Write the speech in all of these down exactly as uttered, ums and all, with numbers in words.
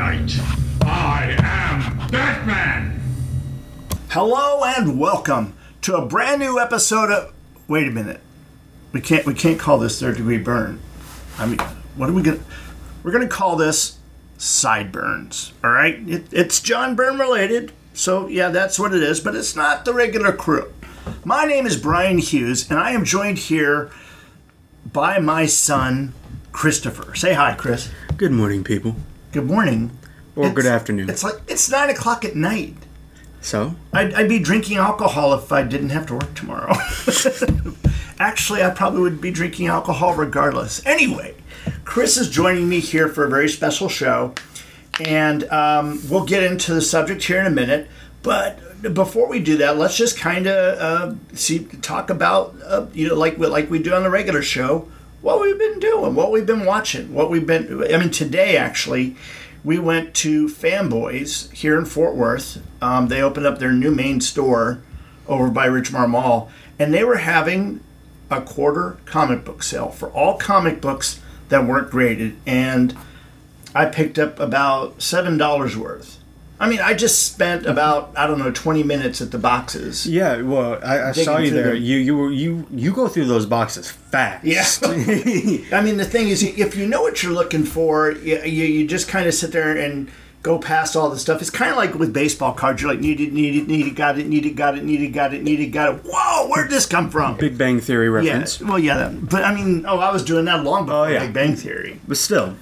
night. I am Batman! Hello and welcome to a brand new episode of... Wait a minute. We can't we can't call this third degree burn. I mean, what are we gonna... We're gonna call this Sideburns, all right? It, it's John Byrne related, so yeah, that's what it is, but it's not the regular crew. My name is Brian Hughes, and I am joined here by my son, Christopher. Say hi, Chris. Good morning, people. Good morning. Or it's, good afternoon. It's like it's nine o'clock at night. So? I'd, I'd be drinking alcohol if I didn't have to work tomorrow. Actually, I probably would be drinking alcohol regardless. Anyway, Chris is joining me here for a very special show, and um, we'll get into the subject here in a minute. But before we do that, let's just kind of uh, see talk about uh, you know like like we do on the regular show, what we've been doing, what we've been watching, what we've been. I mean, today actually, we went to Fanboys here in Fort Worth. Um, they opened up their new main store over by Richmar Mall, and they were having a quarter comic book sale for all comic books that weren't graded, and I picked up about seven dollars worth. I mean, I just spent about, I don't know, twenty minutes at the boxes. Yeah, well, I, I saw you there. Them. You you were, you you go through those boxes fast. Yeah. I mean, the thing is, if you know what you're looking for, you, you just kind of sit there and go past all the stuff. It's kind of like with baseball cards. You're like, need it, need it, need it, got it, need it, got it, need it, got it, need it, got it. Whoa, where'd this come from? Big Bang Theory reference. Yeah, well, yeah. But, I mean, oh, I was doing that long before oh, yeah. Big Bang Theory. But still.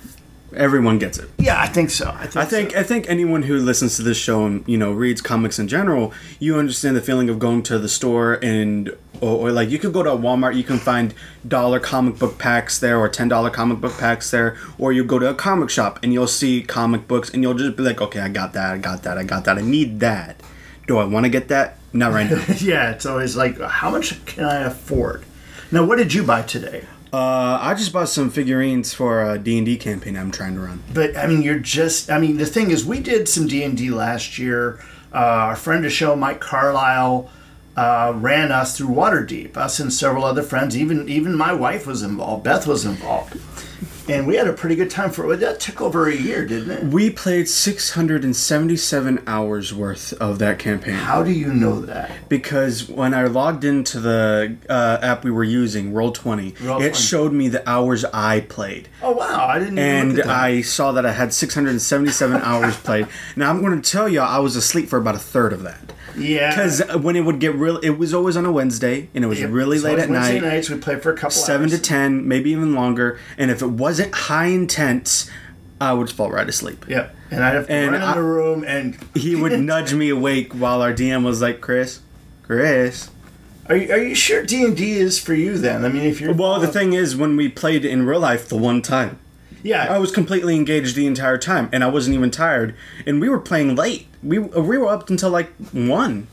Everyone gets it. Yeah, I think so. I think I think, so. I think anyone who listens to this show and you know reads comics in general, you understand the feeling of going to the store and or, or like you could go to Walmart, you can find dollar comic book packs there or ten dollar comic book packs there, or you go to a comic shop and you'll see comic books and you'll just be like, okay, I got that, I got that, I got that, I need that. Do I want to get that? Not right now. Yeah, it's always like, how much can I afford? Now, what did you buy today? Uh, I just bought some figurines for a D and D campaign I'm trying to run. But, I mean, you're just... I mean, the thing is, we did some D and D last year. Uh, our friend of the show, Mike Carlisle, uh, ran us through Waterdeep. Us and several other friends. Even even my wife was involved. Beth was involved. And we had a pretty good time for it. That took over a year, didn't it? We played six hundred seventy-seven hours worth of that campaign. How do you know that? Because when I logged into the uh, app we were using, Roll twenty, Roll twenty, it showed me the hours I played. Oh, wow. I didn't even look at that. And I saw that I had six hundred seventy-seven hours played. Now, I'm going to tell you, I was asleep for about a third of that. Yeah. Because when it would get real, it was always on a Wednesday, and it was yeah. really so late at Wednesday night. Wednesday nights, we played for a couple seven hours. seven to ten, maybe even longer. And if it wasn't high intense, I would fall right asleep. Yeah, and I'd have to and run I, in the room, and he would nudge me awake while our D M was like, "Chris, Chris, are you are you sure D and D is for you?" Then I mean, if you're well, the thing is, when we played in real life the one time, yeah, I was completely engaged the entire time, and I wasn't even tired, and we were playing late. We we were up until like one.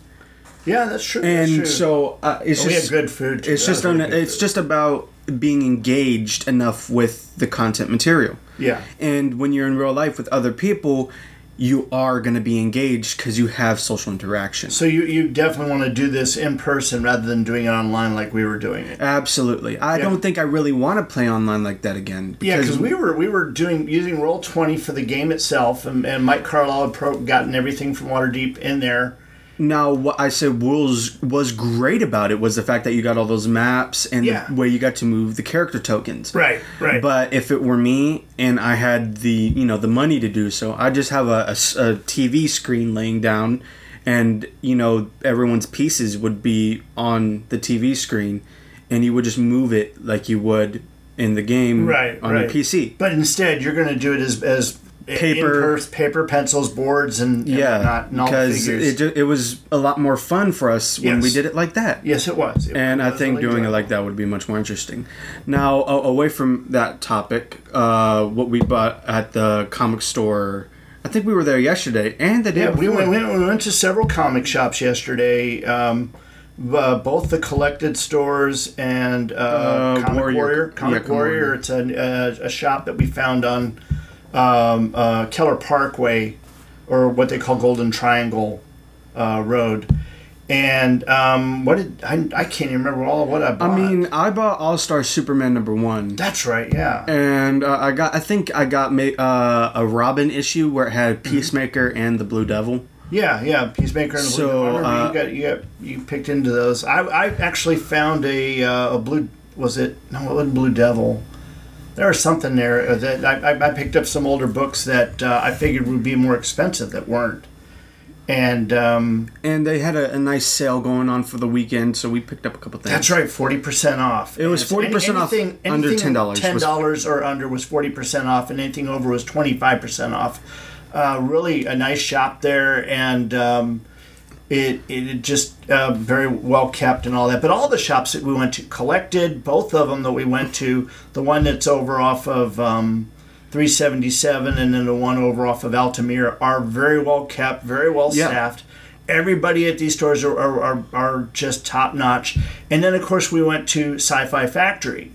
Yeah, that's true. And that's true. so uh, it's well, just we had good food. Too. It's that just on. Really it's food. just about. being engaged enough with the content material. Yeah. And when you're in real life with other people, you are going to be engaged because you have social interaction. So you, you definitely want to do this in person rather than doing it online like we were doing it. Absolutely. I yeah. don't think I really want to play online like that again. Because yeah, because we were we were doing using Roll twenty for the game itself, and, and Mike Carlisle had pro- gotten everything from Waterdeep in there. Now, what I said was, was great about it was the fact that you got all those maps and yeah. the way you got to move the character tokens. Right, right. But if it were me and I had the you know the money to do so, I just have a, a, a T V screen laying down, and you know everyone's pieces would be on the T V screen, and you would just move it like you would in the game right, on right. your P C. But instead, you're going to do it as as. Paper, purse, paper, pencils, boards, and, and yeah, whatnot, and all because it it was a lot more fun for us when yes. we did it like that. Yes, it was. It and was, I think really doing enjoyable. it like that would be much more interesting. Now, uh, away from that topic, uh, what we bought at the comic store, I think we were there yesterday and the day yeah, before. We went, we went to several comic shops yesterday, um, uh, both the collected stores and uh, uh, Comic Warrior. Warrior. Comic yeah, Warrior. Warrior. It's a, a, a shop that we found on... Um, uh, Keller Parkway, or what they call Golden Triangle uh, Road, And um, what did I? I can't even remember all what I bought. I mean, I bought All Star Superman number one. That's right, yeah. And uh, I got, I think I got ma- uh, a Robin issue where it had Peacemaker and the Blue Devil. Yeah, yeah, Peacemaker and the so, Blue Devil. Uh, you got, you got, you picked into those. I, I actually found a uh, a blue. Was it no? It wasn't Blue Devil. There was something there that I, I picked up some older books that uh, I figured would be more expensive that weren't. And um, and they had a, a nice sale going on for the weekend, so we picked up a couple things. That's right, forty percent off. It was forty percent any, off anything, under anything ten dollars. ten dollars was, or under was forty percent off, and anything over was twenty-five percent off. Uh, really a nice shop there, and um, it, it just uh, very well kept and all that. But all the shops that we went to collected, both of them that we went to, the one that's over off of... Um, three seventy-seven and then the one over off of Altamira are very well kept, very well staffed. Yeah. Everybody at these stores are, are, are, are just top notch. And then, of course, we went to Sci-Fi Factory.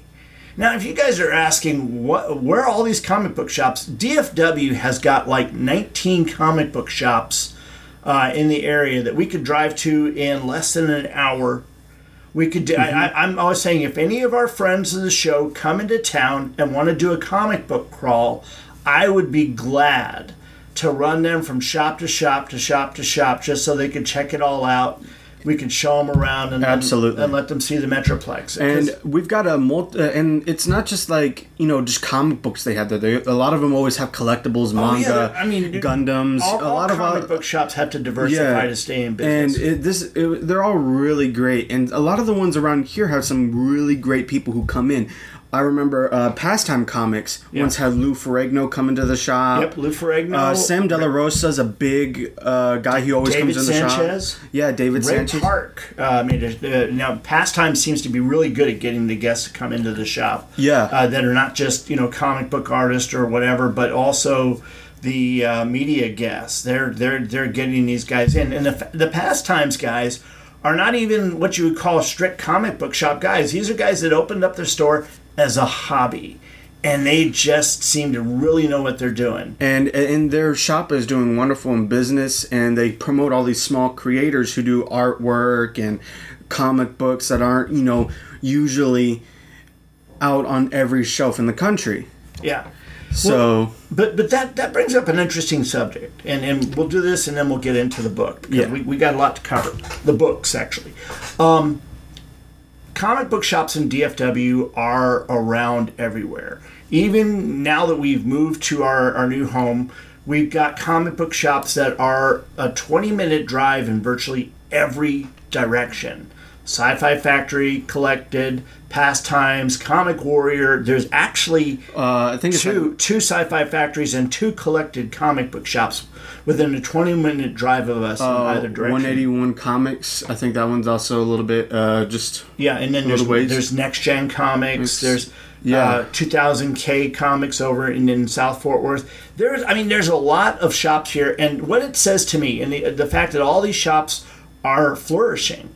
Now, if you guys are asking what, where are all these comic book shops, D F W has got like nineteen comic book shops uh, in the area that we could drive to in less than an hour. We could do, mm-hmm. I, I, I'm always saying if any of our friends of the show come into town and want to do a comic book crawl, I would be glad to run them from shop to shop to shop to shop just so they could check it all out. We could show them around and, Absolutely. Then, and let them see the Metroplex. And we've got a multi, and it's not just like, you know, just comic books they have there. They, a lot of them always have collectibles, manga, oh, yeah. I mean, Gundams. All, a all lot comic of, book shops have to diversify yeah. to stay in business. And it, this, it, they're all really great. And a lot of the ones around here have some really great people who come in. I remember uh, Pastime Comics yeah. once had Lou Ferrigno come into the shop. Yep, Lou Ferrigno. Uh, Sam De La Rosa's a big uh, guy who always David comes in the Sanchez. shop. Yeah, David Ray Sanchez. Ray Park. Uh, I mean, uh, now Pastime seems to be really good at getting the guests to come into the shop. Yeah, uh, that are not just you know comic book artists or whatever, but also the uh, media guests. They're they're they're getting these guys in, and the the Pastimes guys are not even what you would call strict comic book shop guys. These are guys that opened up their store as a hobby, and they just seem to really know what they're doing. And and their shop is doing wonderful in business, and they promote all these small creators who do artwork and comic books that aren't, you know, usually out on every shelf in the country. Yeah. So, well, but but that, that brings up an interesting subject, and, and we'll do this, and then we'll get into the book because yeah. we we got a lot to cover. The books actually. Um, Comic book shops in D F W are around everywhere. Even now that we've moved to our, our new home, we've got comic book shops that are a twenty-minute drive in virtually every direction. Sci-Fi Factory, Collected, Pastimes, Comic Warrior. There's actually uh, I think it's two, like- two Sci-Fi Factories and two Collected comic book shops within a twenty-minute drive of us uh, in either direction. one eighty-one Comics. I think that one's also a little bit uh, just yeah, and then there's, there's Next Gen Comics. It's, there's yeah. uh, two thousand K Comics over in, in South Fort Worth. There's I mean, there's a lot of shops here, and what it says to me, and the the fact that all these shops are flourishing.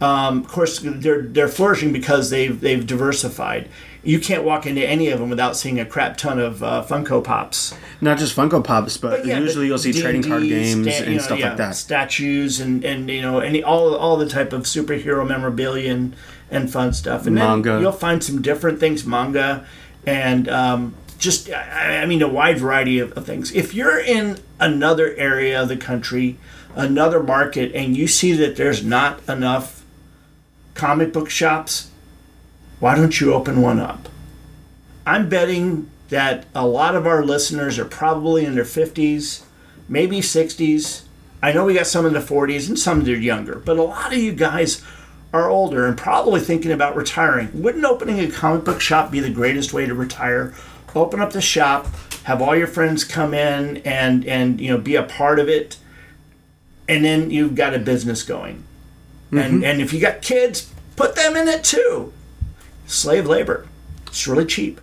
Um, of course, they're they're flourishing because they've they've diversified. You can't walk into any of them without seeing a crap ton of uh, Funko Pops. Not just Funko Pops, but, but yeah, usually but you'll see D and D, trading card games sta- and you know, stuff yeah, like that. Statues and, and you know any all all the type of superhero memorabilia and, and fun stuff. And manga. Then you'll find some different things, manga, and um, just I, I mean a wide variety of, of things. If you're in another area of the country, another market, and you see that there's not enough comic book shops, why don't you open one up? I'm betting that a lot of our listeners are probably in their fifties, maybe sixties. I know we got some in the forties and some that are younger, but a lot of you guys are older and probably thinking about retiring. Wouldn't opening a comic book shop be the greatest way to retire? Open up the shop, have all your friends come in and, and you know be a part of it, and then you've got a business going. Mm-hmm. And and if you got kids, put them in it too. Slave labor. It's really cheap.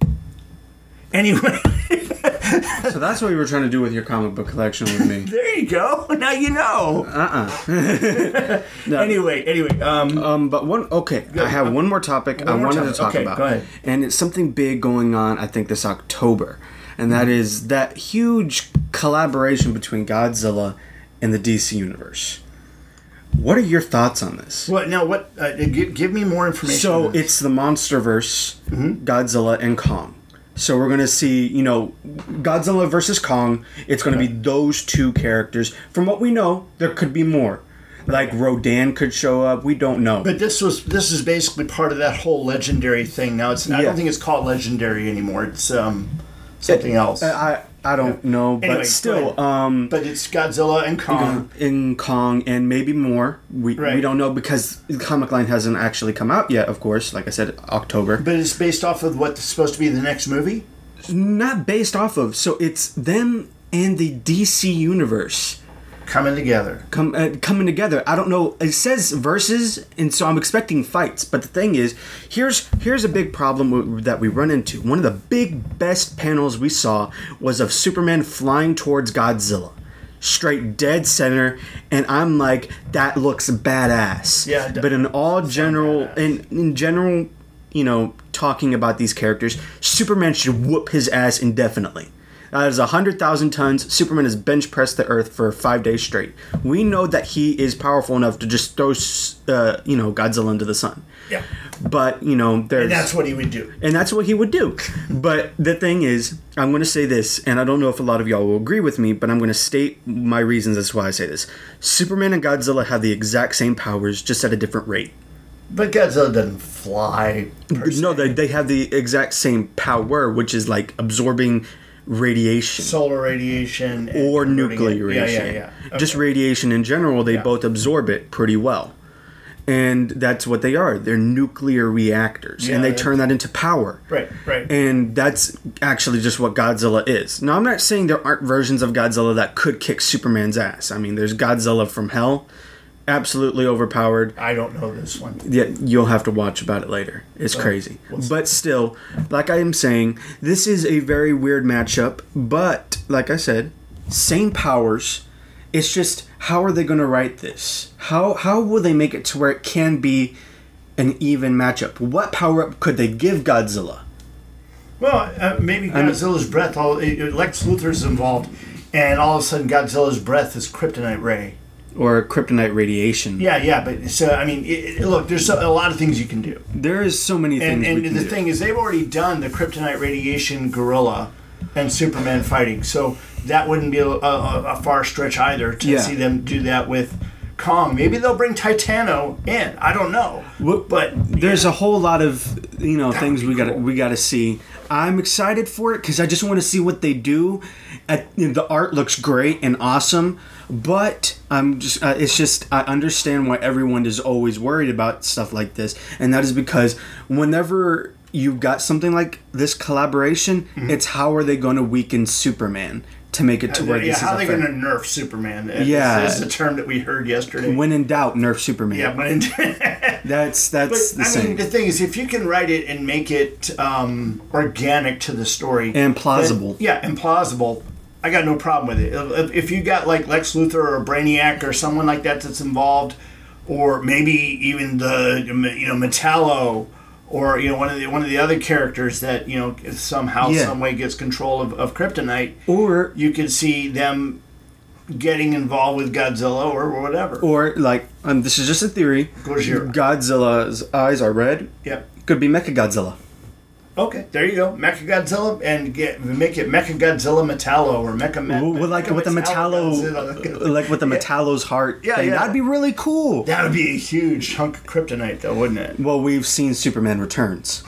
Anyway. So that's what you were trying to do with your comic book collection with me. There you go. Now you know. Uh-uh. No. Anyway, anyway. Um, um, but one, okay, I have one more topic one I more wanted topic. to talk okay, about. Go ahead. And it's something big going on, I think, this October. And that is that huge collaboration between Godzilla and the D C Universe. What are your thoughts on this? What now? What uh, give, give me more information. So it's the MonsterVerse, mm-hmm. Godzilla and Kong. So we're going to see, you know, Godzilla versus Kong. It's going to okay. be those two characters. From what we know, there could be more. Like Rodan could show up. We don't know. But this was this is basically part of that whole Legendary thing. Now it's I yeah. don't think it's called Legendary anymore. It's um something it, else. I I don't yeah. know, but anyway, still. But, um, but it's Godzilla and Kong. In Kong and maybe more. We right. we don't know because the comic line hasn't actually come out yet. Of course, like I said, October. But it's based off of what's supposed to be the next movie. Not based off of. So it's them and the D C universe. Coming together. Come, uh, coming together. I don't know. It says versus, and so I'm expecting fights. But the thing is, here's here's a big problem w- that we run into. One of the big best panels we saw was of Superman flying towards Godzilla. Straight dead center. And I'm like, that looks badass. Yeah. But in all general, in, in general, you know, talking about these characters, Superman should whoop his ass indefinitely. That is one hundred thousand tons. Superman has bench pressed the earth for five days straight. We know that he is powerful enough to just throw, uh, you know, Godzilla into the sun. Yeah. But, you know, there's... And that's what he would do. And that's what he would do. But the thing is, I'm going to say this, and I don't know if a lot of y'all will agree with me, but I'm going to state my reasons as to why I say this. Superman and Godzilla have the exact same powers, just at a different rate. But Godzilla doesn't fly, per se. No, they, they have the exact same power, which is, like, absorbing... radiation, solar radiation, or nuclear radiation. Yeah, yeah, yeah. Okay. Just radiation in general. They yeah. both absorb it pretty well, and that's what they are. They're nuclear reactors, yeah, and they turn that into power. Right, right. And that's actually just what Godzilla is. Now, I'm not saying there aren't versions of Godzilla that could kick Superman's ass. I mean, there's Godzilla from Hell, absolutely overpowered. I don't know this one. Yeah, you'll have to watch about it later. It's so crazy. But still, like I am saying, this is a very weird matchup, but like I said, same powers. It's just, how are they going to write this? How how will they make it to where it can be an even matchup? What power-up could they give Godzilla? Well, uh, maybe Godzilla's I mean, breath, all, Lex Luthor's involved, and all of a sudden Godzilla's breath is Kryptonite Ray. Or kryptonite radiation. Yeah, yeah, but so I mean, it, it, look, there's so, a lot of things you can do. There is so many things. And, and we can the do. Thing is, they've already done the kryptonite radiation gorilla and Superman fighting, so that wouldn't be a, a, a far stretch either to yeah. see them do that with Kong. Maybe they'll bring Titano in. I don't know. What, but there's yeah. a whole lot of you know that things we got cool. we got to see. I'm excited for it because I just want to see what they do. At, you know, the art looks great and awesome. But I'm just uh, it's just I understand why everyone is always worried about stuff like this, and that is because whenever you've got something like this collaboration, mm-hmm. it's how are they going to weaken Superman to make it to uh, where yeah, this how is how are they going to nerf Superman? Yeah, that's the term that we heard yesterday. When in doubt, nerf Superman. Yeah, when in that's that's. But the I same. mean, the thing is, if you can write it and make it um, organic to the story and plausible, then, yeah, and plausible. I got no problem with it. If you got like Lex Luthor or Brainiac or someone like that that's involved, or maybe even the you know Metallo or you know one of the one of the other characters that you know somehow yeah. some way gets control of, of Kryptonite, or you could see them getting involved with Godzilla or, or whatever. Or like um, this is just a theory. Gojira. Godzilla's eyes are red. Yep. Could be Mechagodzilla. Okay, there you go. Mechagodzilla, and get, make it Mechagodzilla Metallo or Mecha. Met, well, like, Mecha with Metallo, Metallo, Metallo, like with the Metallo, like with the Metallo's heart. Yeah, thing. Yeah, that'd be really cool. That would be a huge chunk of Kryptonite, though, wouldn't it? Well, we've seen Superman Returns.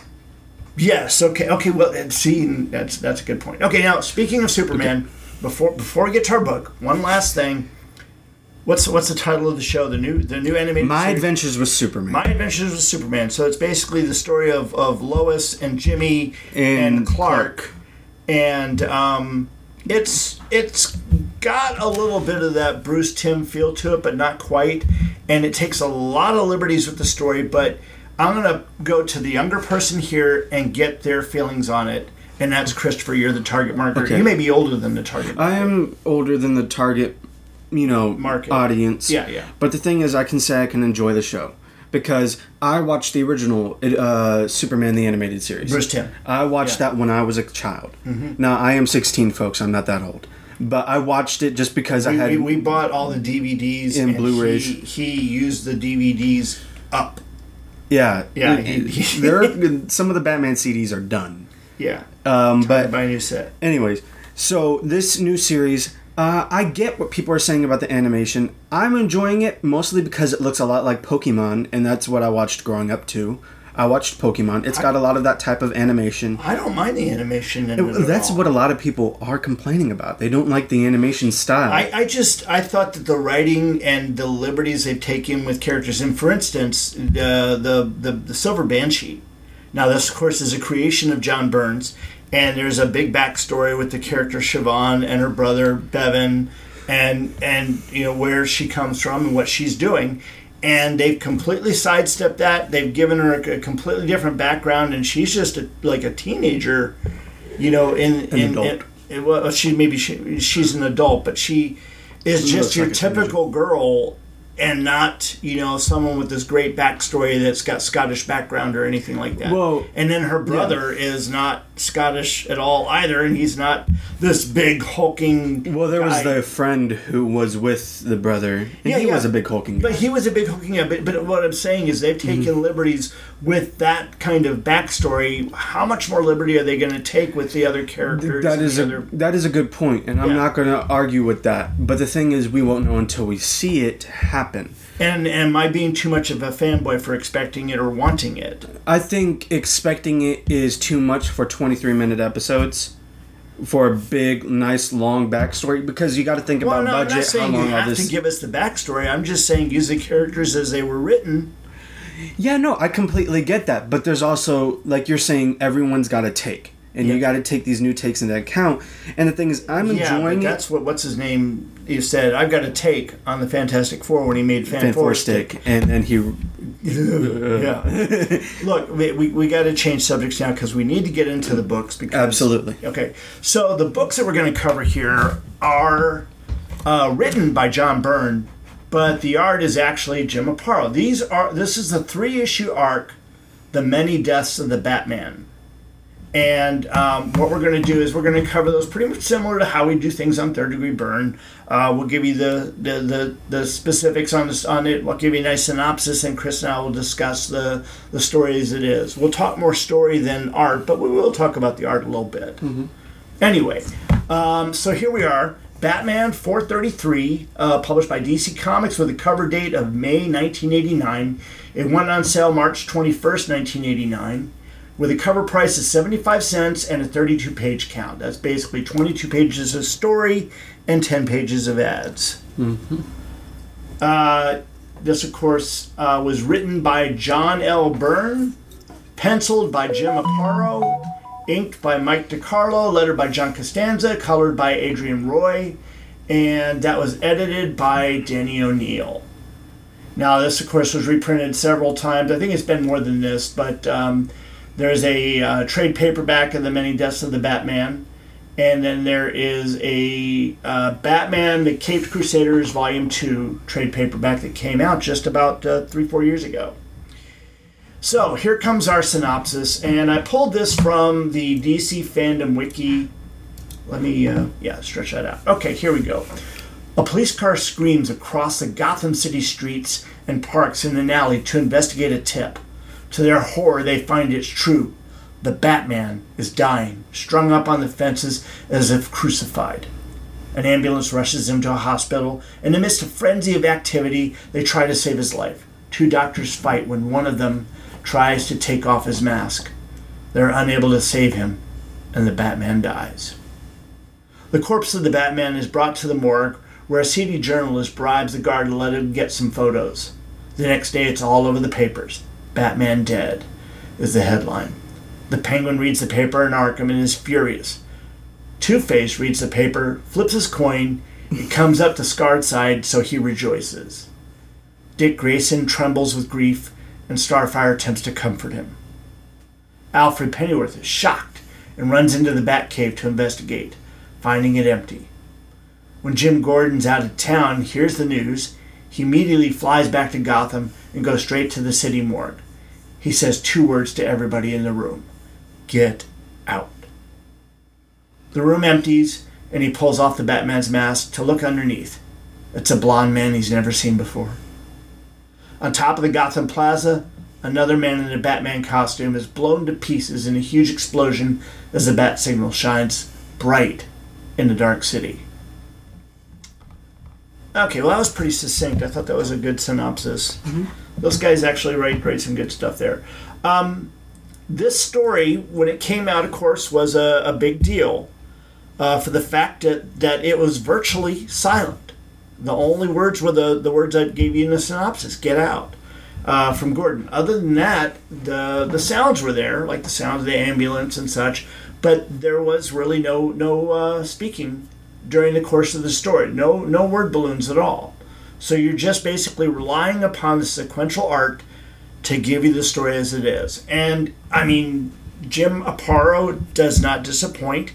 Yes. Okay. Okay. Well, see, that's that's a good point. Okay. Now, speaking of Superman, okay. before before we get to our book, one last thing. What's what's the title of the show? The new the new animated My series? Adventures with Superman. My Adventures with Superman. So it's basically the story of, of Lois and Jimmy and, and Clark. Clark. And um, it's it's got a little bit of that Bruce Timm feel to it, but not quite. And it takes a lot of liberties with the story, but I'm gonna go to the younger person here and get their feelings on it. And that's Christopher, you're the target marker. Okay. You may be older than the target marker. I am older than the target you know, market. Audience. Yeah, yeah. But the thing is, I can say I can enjoy the show because I watched the original uh, Superman the Animated Series. Bruce Timm. I watched yeah. that when I was a child. Mm-hmm. Now, I am sixteen, folks. I'm not that old. but I watched it just because we, I had... We, we bought all the D V Ds. And, and Blu-rays. He, he used the D V Ds up. Yeah. Yeah. He, he, there are, some of the Batman C Ds are done. Yeah. Um, but to buy a new set. Anyways, so this new series... Uh, I get what people are saying about the animation. I'm enjoying it mostly because it looks a lot like Pokemon, and that's what I watched growing up too. I watched Pokemon. It's I, got a lot of that type of animation. I don't mind the animation in it, it That's all. What a lot of people are complaining about. They don't like the animation style. I, I just, I thought that the writing and the liberties they've taken with characters, and for instance, uh, the, the, the Silver Banshee. Now this, of course, is a creation of John Byrne's. And there's a big backstory with the character Siobhan and her brother Bevan, and and you know where she comes from and what she's doing. And they've completely sidestepped that. They've given her a, a completely different background, and she's just a, like a teenager, you know. In, in, an adult. In, in well, she maybe she she's an adult, but she is she just your like typical girl, and not you know someone with this great backstory that's got Scottish background or anything like that. Whoa. And then her brother yeah. is not Scottish at all either, and he's not this big hulking well there guy. Was the friend who was with the brother, and yeah, he yeah. was a big hulking guy. But he was a big hulking guy, but, but what I'm saying is they've taken mm-hmm. liberties with that kind of backstory. How much more liberty are they going to take with the other characters? That is, a, other... that is a good point, and yeah. I'm not going to argue with that, but the thing is we won't know until we see it happen. And am I being too much of a fanboy for expecting it or wanting it? I think expecting it is too much for twenty-three minute episodes for a big, nice, long backstory, because you got to think well, about no, budget. I'm not saying how long you have all this... to give us the backstory. I'm just saying use the characters as they were written. Yeah, no, I completely get that. But there's also, like you're saying, everyone's got a take. And yep. you got to take these new takes into account. And the thing is, I'm enjoying yeah, but that's it. what what's his name he said. I've got a take on the Fantastic Four when he made Fan, Fan Four Stick, Stick, and then he. yeah. Look, we we, we got to change subjects now because we need to get into the books. Because, Absolutely. Okay, so the books that we're going to cover here are uh, written by John Byrne, but the art is actually Jim Aparo. These are this is the three issue arc, The Many Deaths of the Batman. And um, what we're going to do is we're going to cover those pretty much similar to how we do things on Third Degree Burn. Uh, we'll give you the the, the, the specifics on this, on it. We'll give you a nice synopsis, and Chris and I will discuss the, the story as it is. We'll talk more story than art, but we will talk about the art a little bit. Mm-hmm. Anyway, um, so here we are. Batman four thirty-three, uh, published by D C Comics with a cover date of May nineteen eighty-nine. It went on sale March twenty-first, nineteen eighty-nine. With a cover price of seventy-five cents and a thirty-two page count. That's basically twenty-two pages of story and ten pages of ads. Mm-hmm. Uh, this, of course, uh, was written by John L. Byrne, penciled by Jim Aparo, inked by Mike DiCarlo, lettered by John Costanza, colored by Adrian Roy, and that was edited by Danny O'Neill. Now, this, of course, was reprinted several times. I think it's been more than this, but... Um, There's a uh, trade paperback of The Many Deaths of the Batman. And then there is a uh, Batman, The Caped Crusaders, Volume two trade paperback that came out just about uh, three, four years ago. So here comes our synopsis. And I pulled this from the D C Fandom Wiki. Let me, uh, yeah, stretch that out. Okay, here we go. A police car screams across the Gotham City streets and parks in an alley to investigate a tip. To their horror, they find it's true. The Batman is dying, strung up on the fences as if crucified. An ambulance rushes him to a hospital. In the midst of frenzy of activity, they try to save his life. Two doctors fight when one of them tries to take off his mask. They're unable to save him, and the Batman dies. The corpse of the Batman is brought to the morgue, where a seedy journalist bribes the guard to let him get some photos. The next day, it's all over the papers. Batman Dead is the headline. The Penguin reads the paper in Arkham and is furious. Two-Face reads the paper, flips his coin. It comes up to Scarred Side, so he rejoices. Dick Grayson trembles with grief, and Starfire attempts to comfort him. Alfred Pennyworth is shocked and runs into the Batcave to investigate, finding it empty. When Jim Gordon's out of town, hears the news. He immediately flies back to Gotham and goes straight to the city morgue. He says two words to everybody in the room. Get out. The room empties, and he pulls off the Batman's mask to look underneath. It's a blonde man he's never seen before. On top of the Gotham Plaza, another man in a Batman costume is blown to pieces in a huge explosion as the bat signal shines bright in the dark city. Okay, well that was pretty succinct. I thought that was a good synopsis. Mm-hmm. Those guys actually write, write some good stuff there. Um, this story, when it came out, of course, was a, a big deal uh, for the fact that, that it was virtually silent. The only words were the, the words I gave you in the synopsis, "Get out," uh, from Gordon. Other than that, the the sounds were there, like the sound of the ambulance and such, but there was really no no uh, speaking during the course of the story. No no word balloons at all. So you're just basically relying upon the sequential art to give you the story as it is. And, I mean, Jim Aparo does not disappoint.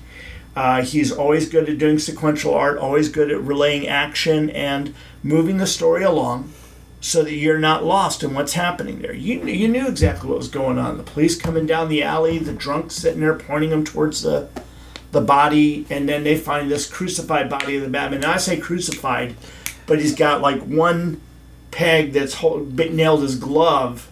Uh, he's always good at doing sequential art, always good at relaying action and moving the story along so that you're not lost in what's happening there. You you knew exactly what was going on. The police coming down the alley, the drunk sitting there pointing them towards the the body, and then they find this crucified body of the Batman. Now, I say crucified, but he's got like one peg that's hold, nailed his glove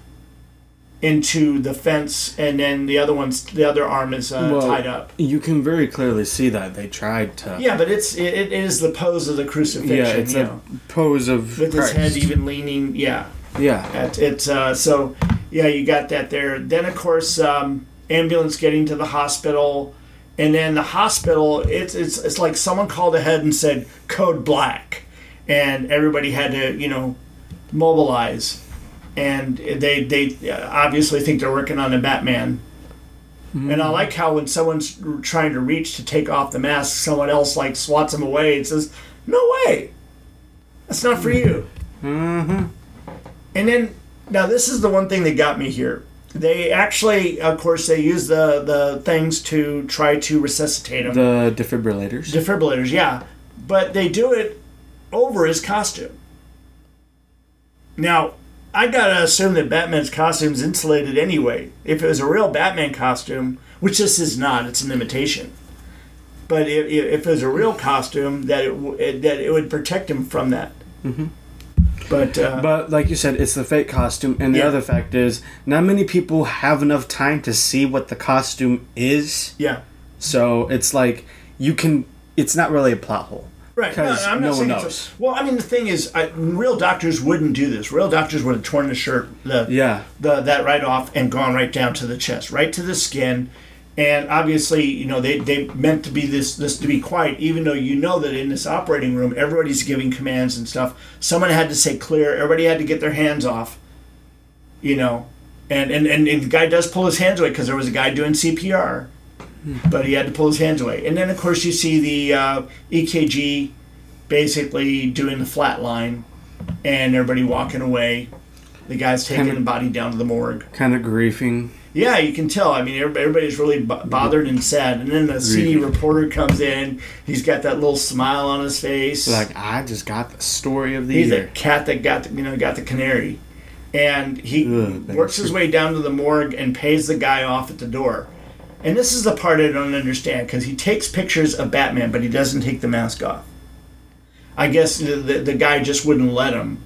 into the fence, and then the other one's the other arm is uh, well, tied up. You can very clearly see that they tried to. Yeah, but it's it, it is the pose of the crucifixion. Yeah, it's you a know, pose of with Christ. His head even leaning. Yeah, yeah. At, it's uh, so yeah, you got that there. Then of course, um, ambulance getting to the hospital, and then the hospital. It's it's it's like someone called ahead and said code black, and everybody had to you know mobilize. And they they obviously think they're working on a Batman. Mm-hmm. And I like how when someone's trying to reach to take off the mask, someone else like swats them away and says, "No way, that's not for you." Mm-hmm. And then now this is the one thing that got me here. They actually, of course, they use the the things to try to resuscitate him. The defibrillators. Defibrillators, yeah, but they do it over his costume. Now, I gotta assume that Batman's costume's insulated anyway. If it was a real Batman costume, which this is not, it's an imitation. But if, if it was a real costume, that it that it would protect him from that. Mm-hmm. But uh, but like you said, it's the fake costume, and the yeah. other fact is, not many people have enough time to see what the costume is. Yeah. So it's like you can. It's not really a plot hole. Right. No, I'm not no saying it's well, I mean, the thing is, I, real doctors wouldn't do this. Real doctors would have torn the shirt, the, yeah. the that right off, and gone right down to the chest, right to the skin. And obviously, you know, they, they meant to be this this to be quiet, even though you know that in this operating room, everybody's giving commands and stuff. Someone had to say clear. Everybody had to get their hands off, you know. And, and, and the guy does pull his hands away because there was a guy doing C P R. But he had to pull his hands away. And then, of course, you see the uh, E K G basically doing the flat line and everybody walking away. The guy's taking kind of, the body down to the morgue. Kind of grieving. Yeah, you can tell. I mean, everybody's really b- bothered and sad. And then the C D reporter comes in. He's got that little smile on his face. Like, I just got the story of the He's year. He's the cat that got the, you know, got the canary. And he Ugh, works his way down to the morgue and pays the guy off at the door. And this is the part I don't understand, because he takes pictures of Batman, but he doesn't take the mask off. I guess the, the, the guy just wouldn't let him.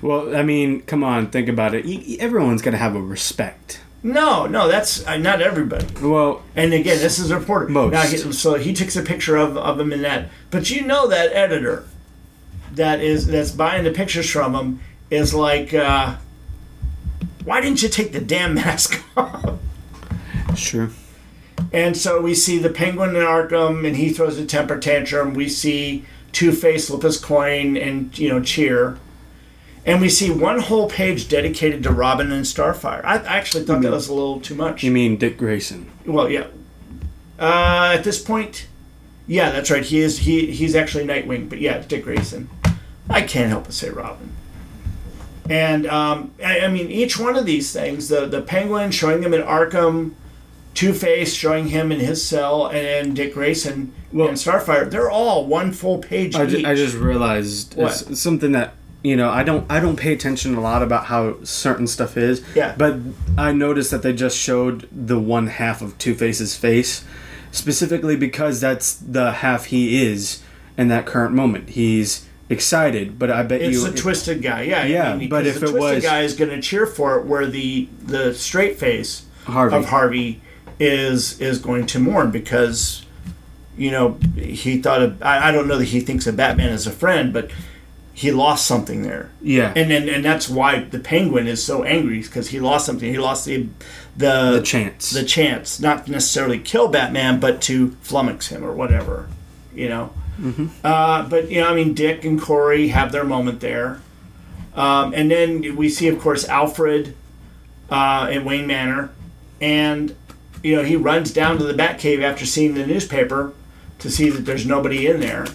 Well, I mean, come on, think about it. You, everyone's going to have a respect. No, no, that's uh, not everybody. Well, and again, this is a reporter. Most. Now, he, so he takes a picture of, of him in that. But you know that editor that is that's buying the pictures from him is like, uh, why didn't you take the damn mask off? Sure. And so we see the Penguin in Arkham, and he throws a temper tantrum. We see Two-Face flip his coin and, you know, cheer. And we see one whole page dedicated to Robin and Starfire. I actually thought that was a little too much. You mean Dick Grayson? Well, yeah. Uh, at this point, yeah, that's right. He is he he's actually Nightwing, but yeah, Dick Grayson. I can't help but say Robin. And um, I, I mean, each one of these things, the the Penguin showing them in Arkham, Two-Face showing him in his cell, and, and Dick Grayson well, and Starfire, they're all one full page I each. Ju- I just realized it's something that, you know, I don't I don't pay attention a lot about how certain stuff is, yeah. but I noticed that they just showed the one half of Two-Face's face, specifically because that's the half he is in that current moment. He's excited, but I bet it's you... It's a twisted guy, yeah. Yeah, I mean, but if it was... the twisted guy is going to cheer for it, where the, the straight face Harvey. of Harvey is is going to mourn because, you know, he thought of... I, I don't know that he thinks of Batman as a friend, but... He lost something there. Yeah. And, and and that's why the Penguin is so angry, because he lost something. He lost the, the... The chance. The chance. Not necessarily kill Batman, but to flummox him or whatever, you know? Mm-hmm. Uh, but, you know, I mean, Dick and Corey have their moment there. Um, and then we see, of course, Alfred uh, at Wayne Manor. And, you know, he runs down to the Batcave after seeing the newspaper to see that there's nobody in there.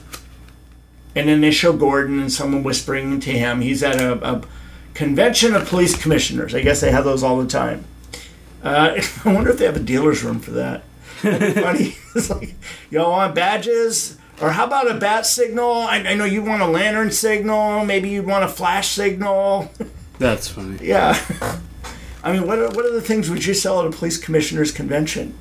And then they show Gordon and someone whispering to him. He's at a, a convention of police commissioners. I guess they have those all the time. Uh, I wonder if they have a dealer's room for that. That'd be funny. It's like, y'all want badges? Or how about a bat signal? I, I know you want a lantern signal. Maybe you want a flash signal. That's funny. Yeah. I mean, what are, what are the things would you sell at a police commissioner's convention?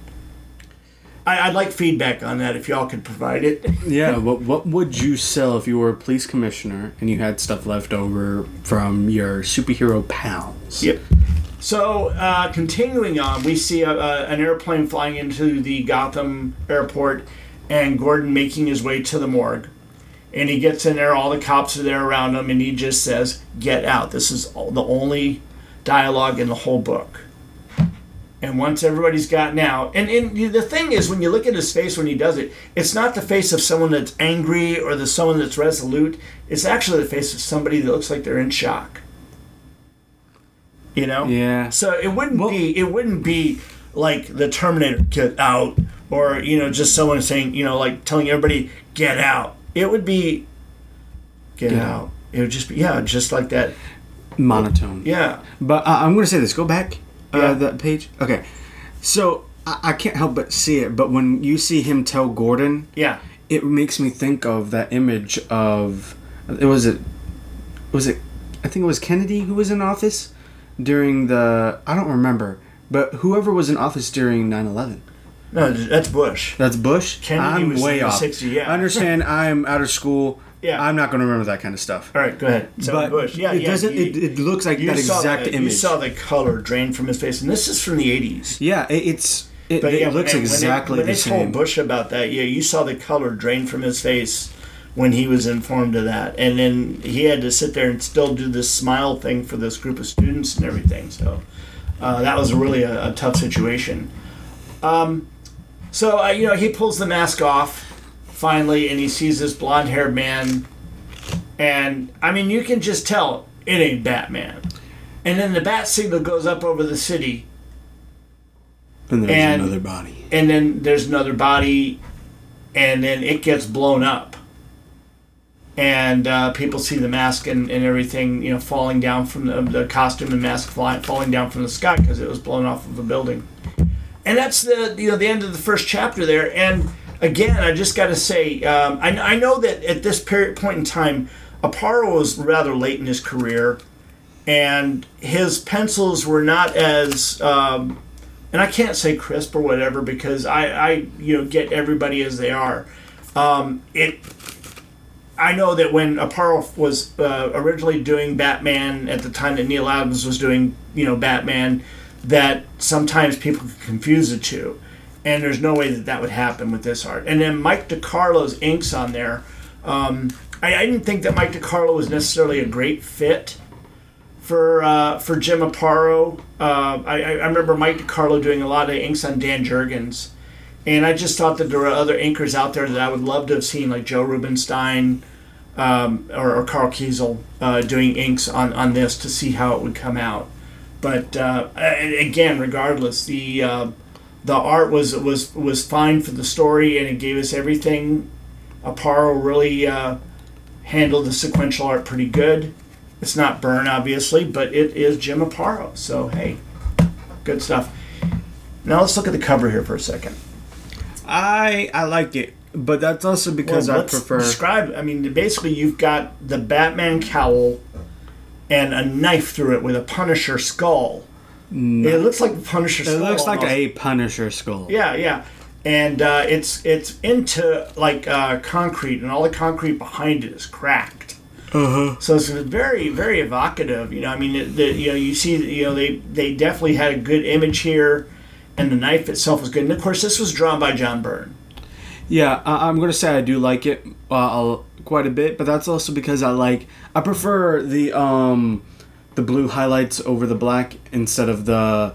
I'd like feedback on that if y'all could provide it. Yeah, what what would you sell if you were a police commissioner and you had stuff left over from your superhero pals? Yep. So, uh, continuing on, we see a, a, an airplane flying into the Gotham airport and Gordon making his way to the morgue. And he gets in there, all the cops are there around him, and he just says, "Get out." This is the only dialogue in the whole book. And once everybody's gotten out... And, and the thing is, when you look at his face when he does it, it's not the face of someone that's angry or the someone that's resolute. It's actually the face of somebody that looks like they're in shock. You know? Yeah. So it wouldn't well, be... It wouldn't be like the Terminator, "Get out," or, you know, just someone saying, you know, like telling everybody, "Get out." It would be... Get yeah. out. It would just be... Yeah, just like that. Monotone. Yeah. But uh, I'm going to say this. Go back... Yeah. Uh, that page? Okay. So, I, I can't help but see it, but when you see him tell Gordon, yeah, it makes me think of that image of... It was it... Was it... I think it was Kennedy who was in office during the... I don't remember, but whoever was in office during nine eleven. No, that's Bush. That's Bush? Kennedy I'm was way in off. the sixties, yeah. I understand I'm out of school... Yeah. I'm not going to remember that kind of stuff. All right, go ahead. So but Bush. Yeah, it yeah, doesn't. You, it, it looks like that exact the, image. You saw the color drain from his face, and this is from the eighties. Yeah, it, it's. It, but it yeah, looks exactly when they, when the same. When they told Bush about that, yeah, you saw the color drain from his face when he was informed of that, and then he had to sit there and still do this smile thing for this group of students and everything. So uh, that was really a, a tough situation. Um, so uh, you know, he pulls the mask off. Finally, and he sees this blonde-haired man, and I mean, you can just tell it ain't Batman. And then the bat signal goes up over the city, and there's and, another body. And then there's another body, and then it gets blown up, and uh, people see the mask and, and everything, you know, falling down from the, the costume and mask flying, falling down from the sky because it was blown off of a building. And that's the you know the end of the first chapter there, and. Again, I just got to say, um, I, I know that at this period, point in time, Aparo was rather late in his career, and his pencils were not as, um, and I can't say crisp or whatever because I, I you know, get everybody as they are. Um, it, I know that when Aparo was uh, originally doing Batman at the time that Neil Adams was doing, you know, Batman, that sometimes people could confuse the two. And there's no way that that would happen with this art. And then Mike DiCarlo's inks on there. Um, I, I didn't think that Mike DiCarlo was necessarily a great fit for uh, for Jim Aparo. Uh, I, I remember Mike DiCarlo doing a lot of inks on Dan Jurgens. And I just thought that there were other inkers out there that I would love to have seen, like Joe Rubinstein um, or, or Carl Kiesel uh, doing inks on, on this to see how it would come out. But, uh, again, regardless, the... Uh, The art was was was fine for the story, and it gave us everything. Aparo really uh, handled the sequential art pretty good. It's not Byrne, obviously, but it is Jim Aparo. So, hey, good stuff. Now let's look at the cover here for a second. I I like it, but that's also because well, I let's prefer... Describe, I mean, basically you've got the Batman cowl and a knife through it with a Punisher skull. No. It looks like a Punisher skull. It looks like almost. a Punisher skull. Yeah, yeah. And uh, it's it's into like uh, concrete, and all the concrete behind it is cracked. Uh-huh. So it's very, very evocative. You know, I mean, the, the, you know, you see, you know, they they definitely had a good image here, and the knife itself was good. And of course, this was drawn by John Byrne. Yeah, I, I'm gonna say I do like it uh, quite a bit, but that's also because I like I prefer the um the blue highlights over the black instead of the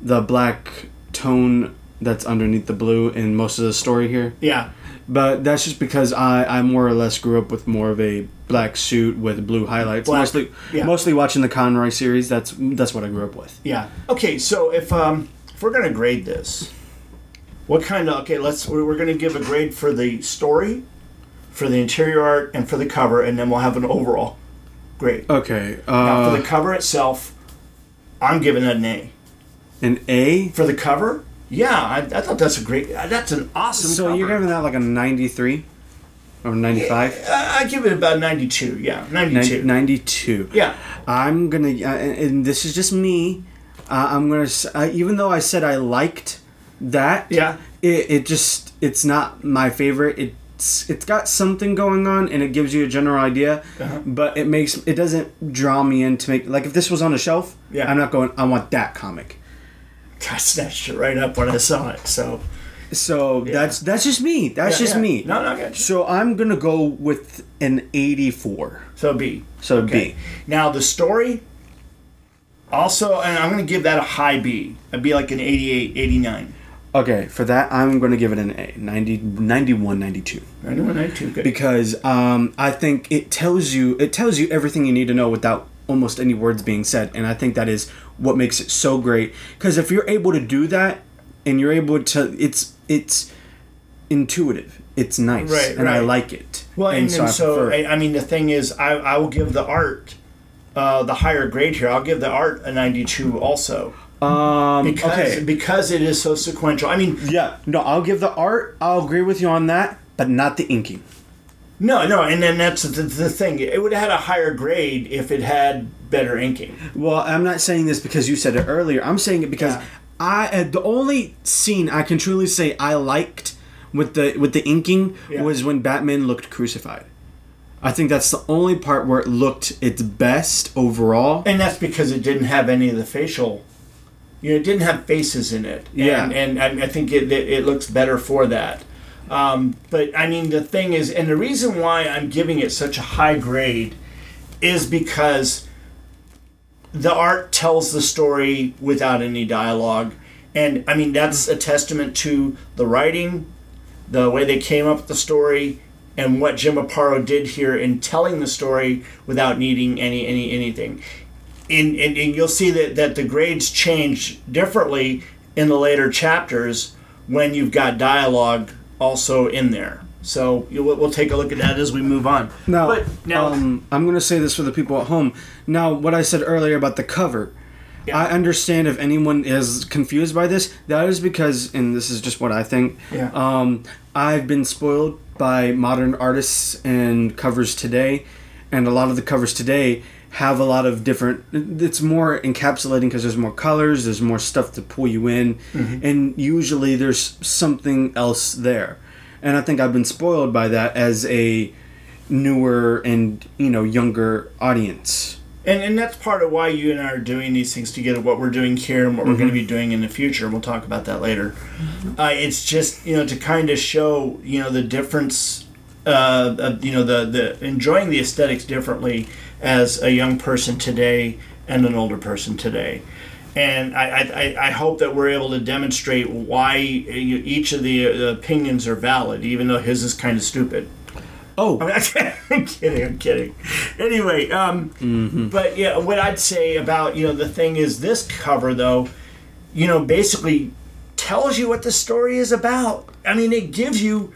the black tone that's underneath the blue in most of the story here. Yeah. But that's just because I, I more or less grew up with more of a black suit with blue highlights. Black, mostly yeah. mostly watching the Conroy series, that's that's what I grew up with. Yeah. Okay, so if um if we're going to grade this, what kind of okay, let's we're going to give a grade for the story, for the interior art, and for the cover, and then we'll have an overall grade. Okay. Uh, now for the cover itself, I'm giving it an A. An A for the cover? Yeah, I, I thought that's a great... That's an awesome So cover. You're giving that like a ninety-three or ninety-five? Yeah, I give it about ninety-two, yeah. ninety-two. Nin- ninety-two. Yeah. I'm going to... Uh, and this is just me. Uh, I'm going to... Uh, even though I said I liked that, yeah, it, it just... It's not my favorite. It's It's got something going on, and it gives you a general idea, uh-huh. but it makes... It doesn't draw me in to make... Like, if this was on a shelf, yeah. I'm not going, I want that comic. I snatched it right up when I saw it, so... So, yeah. that's that's just me. That's yeah, just yeah. me. No, no, I got you. So, I'm going to go with an eighty-four. So, B. So, okay. B. Now, the story, also, and I'm going to give that a high B. It'd be like an eighty-eight, eighty-nine. Okay, for that, I'm going to give it an A. ninety, ninety-one, ninety-two. ninety-one, ninety-two, good. Because um, I think it tells you it tells you everything you need to know without almost any words being said, and I think that is what makes it so great, because if you're able to do that and you're able to it's it's intuitive, it's nice, right, and right. I like it. Well, and, and so, and I, so I, I mean the thing is I, I will give the art uh, the higher grade here. I'll give the art a ninety-two also um, because, okay. because it is so sequential. I mean yeah no I'll give the art, I'll agree with you on that, but not the inking. No, no, and then that's the, the thing. It would have had a higher grade if it had better inking. Well, I'm not saying this because you said it earlier. I'm saying it because yeah. I the only scene I can truly say I liked with the with the inking yeah. was when Batman looked crucified. I think that's the only part where it looked its best overall. And that's because it didn't have any of the facial... You know, it didn't have faces in it. Yeah. And, and I think it, it, it looks better for that. Um, but, I mean, the thing is, and the reason why I'm giving it such a high grade is because the art tells the story without any dialogue. And, I mean, that's a testament to the writing, the way they came up with the story, and what Jim Aparo did here in telling the story without needing any, any anything. And, and, and you'll see that, that the grades change differently in the later chapters when you've got dialogue also in there. So we'll take a look at that as we move on. Now, but now um, I'm going to say this for the people at home. Now, what I said earlier about the cover, yeah. I understand if anyone is confused by this. That is because, and this is just what I think, yeah. um, I've been spoiled by modern artists and covers today, and a lot of the covers today have a lot of different... It's more encapsulating because there's more colors, there's more stuff to pull you in, mm-hmm. and usually there's something else there. And I think I've been spoiled by that as a newer and, you know, younger audience. And and that's part of why you and I are doing these things together, what we're doing here and what mm-hmm. we're going to be doing in the future. We'll talk about that later. Mm-hmm. Uh, it's just, you know, to kind of show, you know, the difference... Uh, uh, you know, the, the enjoying the aesthetics differently as a young person today and an older person today. And I, I, I hope that we're able to demonstrate why you, each of the uh, opinions are valid, even though his is kind of stupid. Oh. I mean, I'm kidding, I'm kidding. Anyway, um, mm-hmm. but yeah, what I'd say about, you know, the thing is this cover, though, you know, basically tells you what the story is about. I mean, it gives you...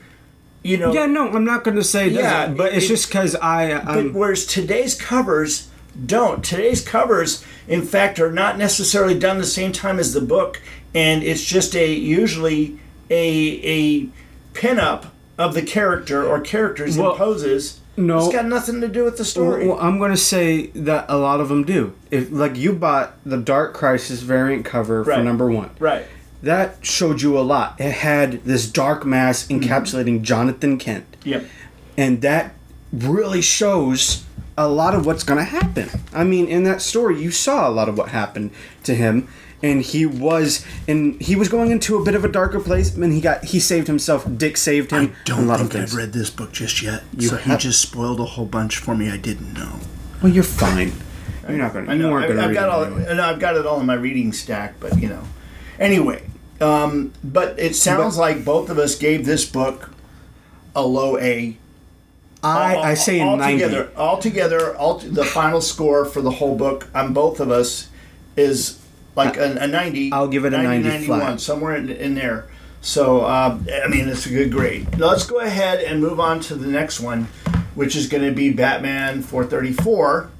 You know, yeah, no, I'm not going to say that, yeah, but it's it, just because I... I'm, but whereas today's covers don't. Today's covers, in fact, are not necessarily done the same time as the book, and it's just a usually a a pinup of the character or characters well, and poses. No, it's got nothing to do with the story. Well, I'm going to say that a lot of them do. If like you bought the Dark Crisis variant cover right. for number one, right? that showed you a lot. It had this dark mass encapsulating mm-hmm. Jonathan Kent. Yep. And that really shows a lot of what's going to happen. I mean, in that story, you saw a lot of what happened to him. And he was, and he was going into a bit of a darker place. And he got, he saved himself. Dick saved him. I don't think I've read this book just yet. You so have, he just spoiled a whole bunch for me. I didn't know. Well, you're fine. You're not going to. I know. I've, I've got all. Anyway. No, I've got it all in my reading stack. But you know, anyway. Um, but it sounds but, like both of us gave this book a low A. I, all, I say all, ninety. Together, all together, all t- the final score for the whole book on both of us is. Like a, a ninety. I'll give it a ninety, ninety-one, flat. Somewhere in, in there. So, uh, I mean, it's a good grade. Now, let's go ahead and move on to the next one, which is going to be Batman four thirty-four.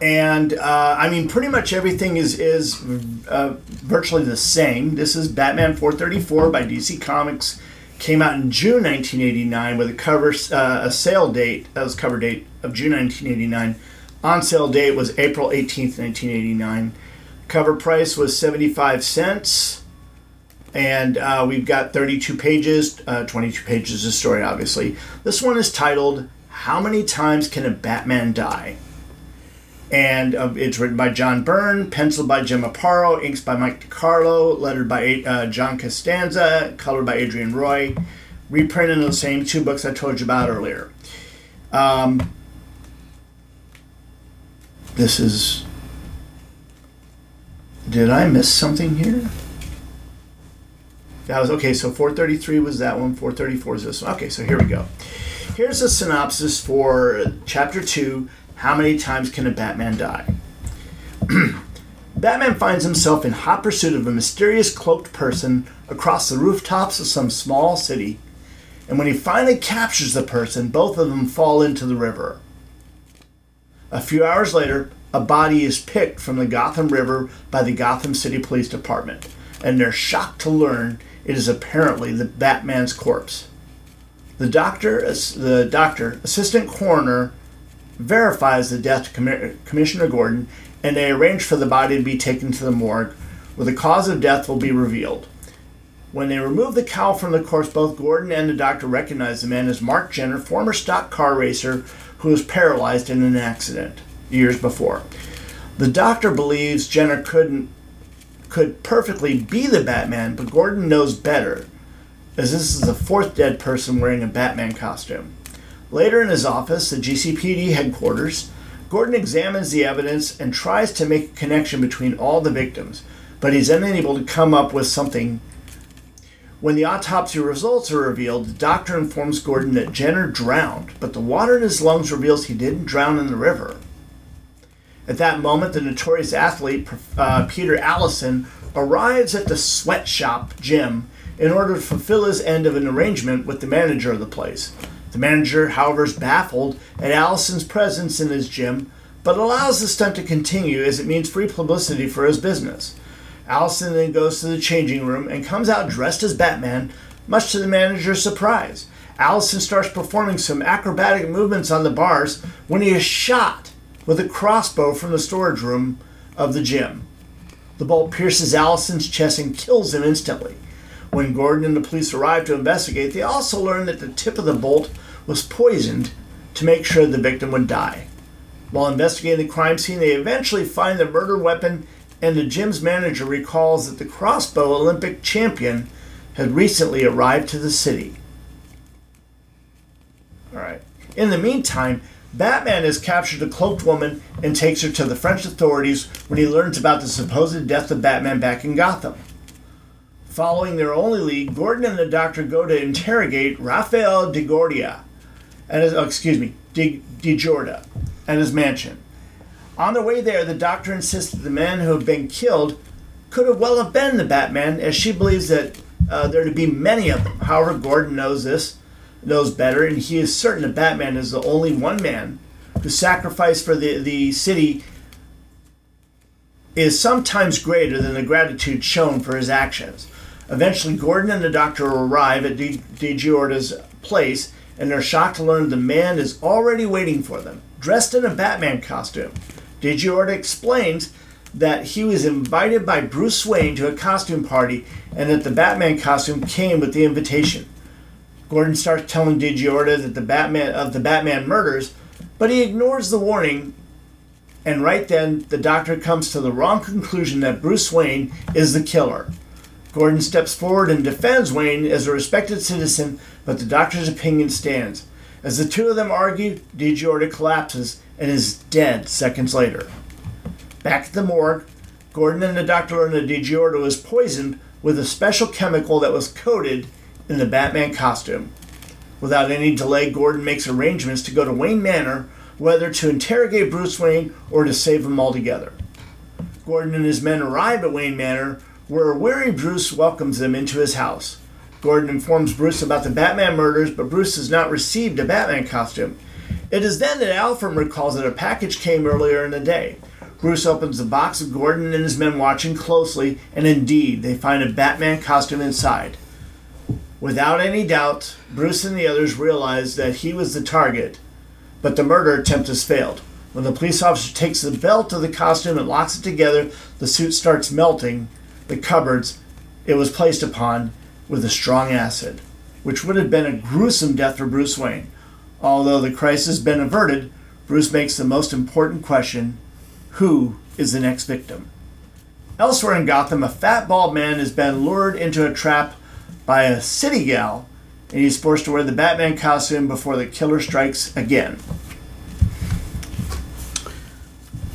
And, uh, I mean, pretty much everything is, is uh, virtually the same. This is Batman four thirty-four by D C Comics. Came out in June nineteen eighty-nine with a cover uh, a sale date. That was cover date of June nineteen eighty-nine. On sale date was April eighteenth, nineteen eighty-nine. Cover price was seventy-five cents, and uh, we've got thirty-two pages, uh, twenty-two pages of story, obviously. This one is titled, How Many Times Can a Batman Die? And uh, it's written by John Byrne, penciled by Jim Aparo, inks by Mike DiCarlo, lettered by uh, John Costanza, colored by Adrian Roy, reprinted in the same two books I told you about earlier. Um, this is... Did I miss something here? That was okay. So four thirty-three was that one. four thirty-four is this one. Okay, so here we go. Here's a synopsis for Chapter two, How Many Times Can a Batman Die? Batman finds himself in hot pursuit of a mysterious cloaked person across the rooftops of some small city. And when he finally captures the person, both of them fall into the river. A few hours later, a body is picked from the Gotham River by the Gotham City Police Department, and they're shocked to learn it is apparently the Batman's corpse. The doctor, the doctor, assistant coroner, verifies the death to Commissioner Gordon, and they arrange for the body to be taken to the morgue, where the cause of death will be revealed. When they remove the cowl from the corpse, both Gordon and the doctor recognize the man as Mark Jenner, former stock car racer, who was paralyzed in an accident years before. The doctor believes Jenner couldn't could perfectly be the Batman, but Gordon knows better, as this is the fourth dead person wearing a Batman costume. Later in his office, the G C P D headquarters, Gordon examines the evidence and tries to make a connection between all the victims, but he's unable to come up with something. When the autopsy results are revealed, the doctor informs Gordon that Jenner drowned, but the water in his lungs reveals he didn't drown in the river. At that moment, the notorious athlete, uh, Peter Allison, arrives at the sweatshop gym in order to fulfill his end of an arrangement with the manager of the place. The manager, however, is baffled at Allison's presence in his gym, but allows the stunt to continue as it means free publicity for his business. Allison then goes to the changing room and comes out dressed as Batman, much to the manager's surprise. Allison starts performing some acrobatic movements on the bars when he is shot with a crossbow from the storage room of the gym. The bolt pierces Allison's chest and kills him instantly. When Gordon and the police arrive to investigate, they also learn that the tip of the bolt was poisoned to make sure the victim would die. While investigating the crime scene, they eventually find the murder weapon, and the gym's manager recalls that the crossbow Olympic champion had recently arrived to the city. All right. In the meantime, Batman has captured a cloaked woman and takes her to the French authorities when he learns about the supposed death of Batman back in Gotham. Following their only lead, Gordon and the doctor go to interrogate Raphael DiGordia, and his, oh, excuse me, Di, DiGiorda, at his mansion. On their way there, the doctor insists that the man who had been killed could have well have been the Batman, as she believes that uh, there to be many of them. However, Gordon knows this, knows better, and he is certain the Batman is the only one man who sacrificed for the, the city is sometimes greater than the gratitude shown for his actions. Eventually, Gordon and the doctor arrive at DiGiorda's place, and they're shocked to learn the man is already waiting for them, dressed in a Batman costume. DiGiorda explains that he was invited by Bruce Wayne to a costume party and that the Batman costume came with the invitation. Gordon starts telling DiGiorda that the Batman of the Batman murders, but he ignores the warning, and right then the doctor comes to the wrong conclusion that Bruce Wayne is the killer. Gordon steps forward and defends Wayne as a respected citizen, but the doctor's opinion stands. As the two of them argue, DiGiorda collapses and is dead seconds later. Back at the morgue, Gordon and the doctor learn that DiGiorda was poisoned with a special chemical that was coated in the Batman costume. Without any delay, Gordon makes arrangements to go to Wayne Manor, whether to interrogate Bruce Wayne or to save him altogether. Gordon and his men arrive at Wayne Manor, where a weary Bruce welcomes them into his house. Gordon informs Bruce about the Batman murders, but Bruce has not received a Batman costume. It is then that Alfred recalls that a package came earlier in the day. Bruce opens the box with Gordon and his men watching closely, and indeed, they find a Batman costume inside. Without any doubt, Bruce and the others realize that he was the target, but the murder attempt has failed. When the police officer takes the belt of the costume and locks it together, the suit starts melting the cupboards it was placed upon with a strong acid, which would have been a gruesome death for Bruce Wayne. Although the crisis has been averted, Bruce makes the most important question: who is the next victim? Elsewhere in Gotham, a fat bald man has been lured into a trap by a city gal, and he's forced to wear the Batman costume before the killer strikes again.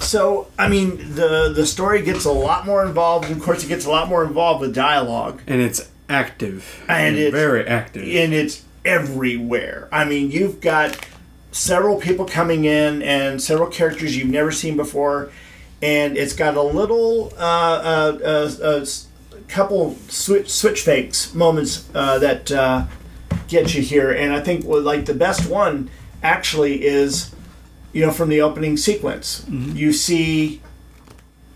So, I mean, the, the story gets a lot more involved. Of course, it gets a lot more involved with dialogue. And it's active. And, and it's... very active. And it's everywhere. I mean, you've got several people coming in and several characters you've never seen before. And it's got a little... Uh, uh, uh, uh, couple switch switch fakes moments uh, that uh, get you here, and I think well, like the best one actually is, you know, from the opening sequence. Mm-hmm. You see,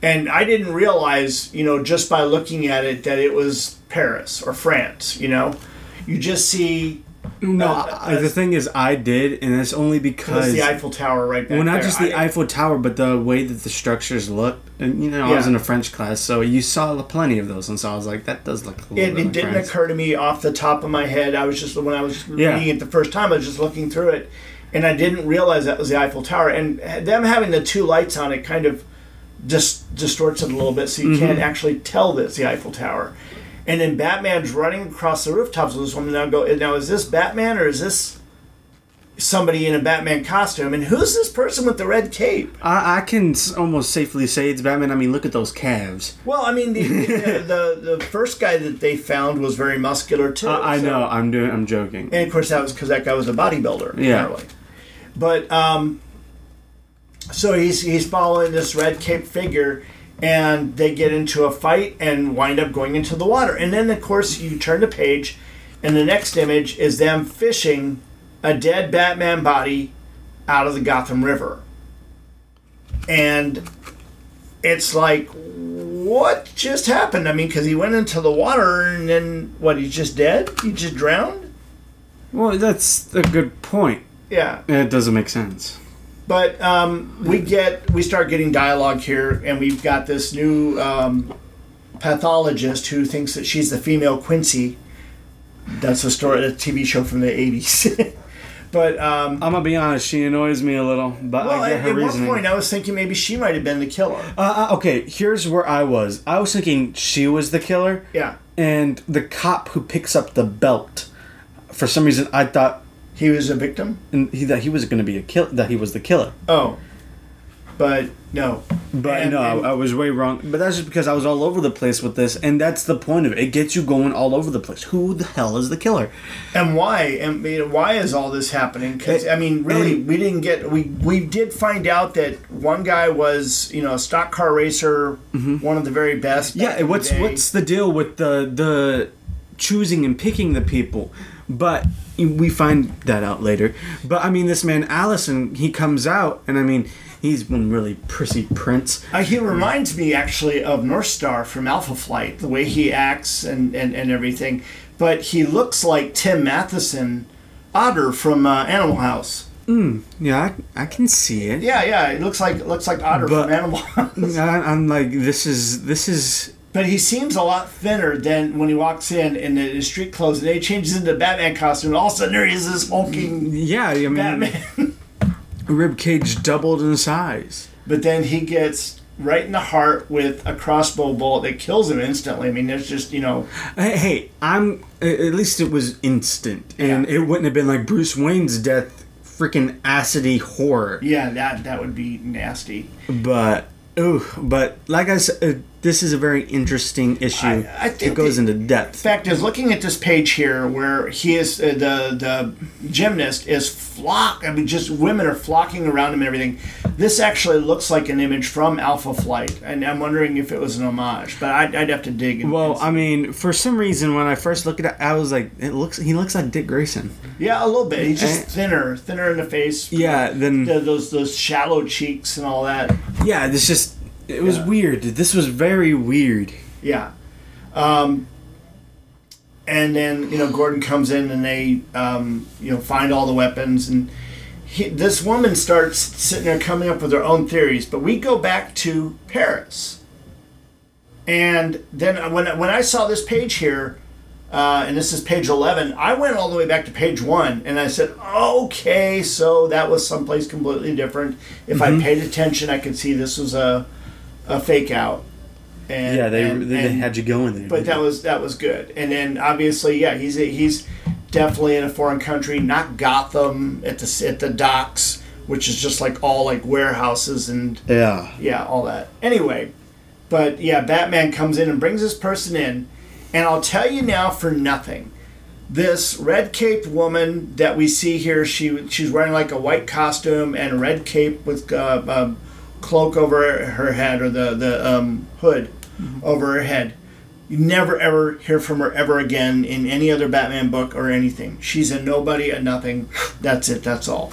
and I didn't realize, you know, just by looking at it that it was Paris or France. You know, you just see. No, uh, I, the thing is, I did, and it's only because the Eiffel Tower, right? Back well, not there. just the I, Eiffel Tower, but the way that the structures looked, and you know, yeah. I was in a French class, so you saw plenty of those, and so I was like, that does look. A little it bit it like didn't France. Occur to me off the top of my head. I was just when I was yeah. reading it the first time, I was just looking through it, and I didn't realize that was the Eiffel Tower, and them having the two lights on it kind of just distorts it a little bit, so you mm-hmm. can't actually tell that it's the Eiffel Tower. And then Batman's running across the rooftops with this woman. Now, go now. Is this Batman or is this somebody in a Batman costume? And who's this person with the red cape? I, I can almost safely say it's Batman. I mean, look at those calves. Well, I mean, the the, the, the first guy that they found was very muscular too. Uh, I so. know. I'm doing. I'm joking. And of course, that was because that guy was a bodybuilder. Yeah. Apparently. But um, so he's he's following this red cape figure. And they get into a fight and wind up going into the water. And then, of course, you turn the page, and the next image is them fishing a dead Batman body out of the Gotham River. And it's like, what just happened? I mean, because he went into the water, and then, what, he's just dead? He just drowned? Well, that's a good point. Yeah. It doesn't make sense. But um, we get we start getting dialogue here, and we've got this new um, pathologist who thinks that she's the female Quincy. That's a story, a T V show from the eighties. But um, I'm gonna be honest, she annoys me a little. But well, I get her at reasoning. One point, I was thinking maybe she might have been the killer. Uh, okay, here's where I was. I was thinking she was the killer. Yeah. And the cop who picks up the belt, for some reason, I thought. He was a victim? And he, that he was going to be a kill. That he was the killer. Oh. But no. But and, no, and, I, I was way wrong. But that's just because I was all over the place with this, and that's the point of it. It gets you going all over the place. Who the hell is the killer? And why? And why is all this happening? Because, I mean, really, and, we didn't get... We, we did find out that one guy was, you know, a stock car racer, mm-hmm. one of the very best. Yeah, what's the what's the deal with the the choosing and picking the people? But... We find that out later. But, I mean, this man, Allison, he comes out, and, I mean, he's one really prissy prince. Uh, he reminds me, actually, of North Star from Alpha Flight, the way he acts and, and, and everything. But he looks like Tim Matheson Otter from uh, Animal House. Mm, yeah, I, I can see it. Yeah, yeah, it looks like it looks like Otter but, from Animal House. I'm like, this is this is. But he seems a lot thinner than when he walks in in his street clothes. And then he changes into the Batman costume. And all of a sudden, there is this hulking. Yeah, I mean, Batman. Rib cage doubled in size. But then he gets right in the heart with a crossbow bolt that kills him instantly. I mean, there's just, you know... Hey, I'm... At least it was instant. And yeah. It wouldn't have been like Bruce Wayne's death, freaking acidy horror. Yeah, that that would be nasty. But... Ooh, but like I said, this is a very interesting issue. I, I think it goes the, into depth. In fact, is looking at this page here where he is uh, the the gymnast is flock. I mean, just women are flocking around him and everything. This actually looks like an image from Alpha Flight, and I'm wondering if it was an homage. But I'd, I'd have to dig. Well, this. I mean, for some reason, when I first looked at it, I was like, it looks. He looks like Dick Grayson. Yeah, a little bit. He's just I, thinner, thinner in the face. Yeah, then the, those those shallow cheeks and all that. Yeah, this just. It was yeah. weird. This was very weird. Yeah. Um, and then, you know, Gordon comes in and they, um, you know, find all the weapons. And he, this woman starts sitting there coming up with her own theories. But we go back to Paris. And then when, when I saw this page here, uh, and this is page eleven, I went all the way back to page one. And I said, okay, so that was someplace completely different. If mm-hmm. I paid attention, I could see this was a... a fake out, and yeah, they and, they and, had you going there. But that was that was good. And then obviously, yeah, he's a, he's definitely in a foreign country, not Gotham at the at the docks, which is just like all like warehouses and yeah, yeah, all that. Anyway, but yeah, Batman comes in and brings this person in, and I'll tell you now for nothing. This red-caped woman that we see here, she she's wearing like a white costume and a red cape with. Uh, uh, cloak over her head or the, the um, hood mm-hmm. over her head. You never ever hear from her ever again in any other Batman book or anything. She's a nobody, a nothing. That's it. That's all.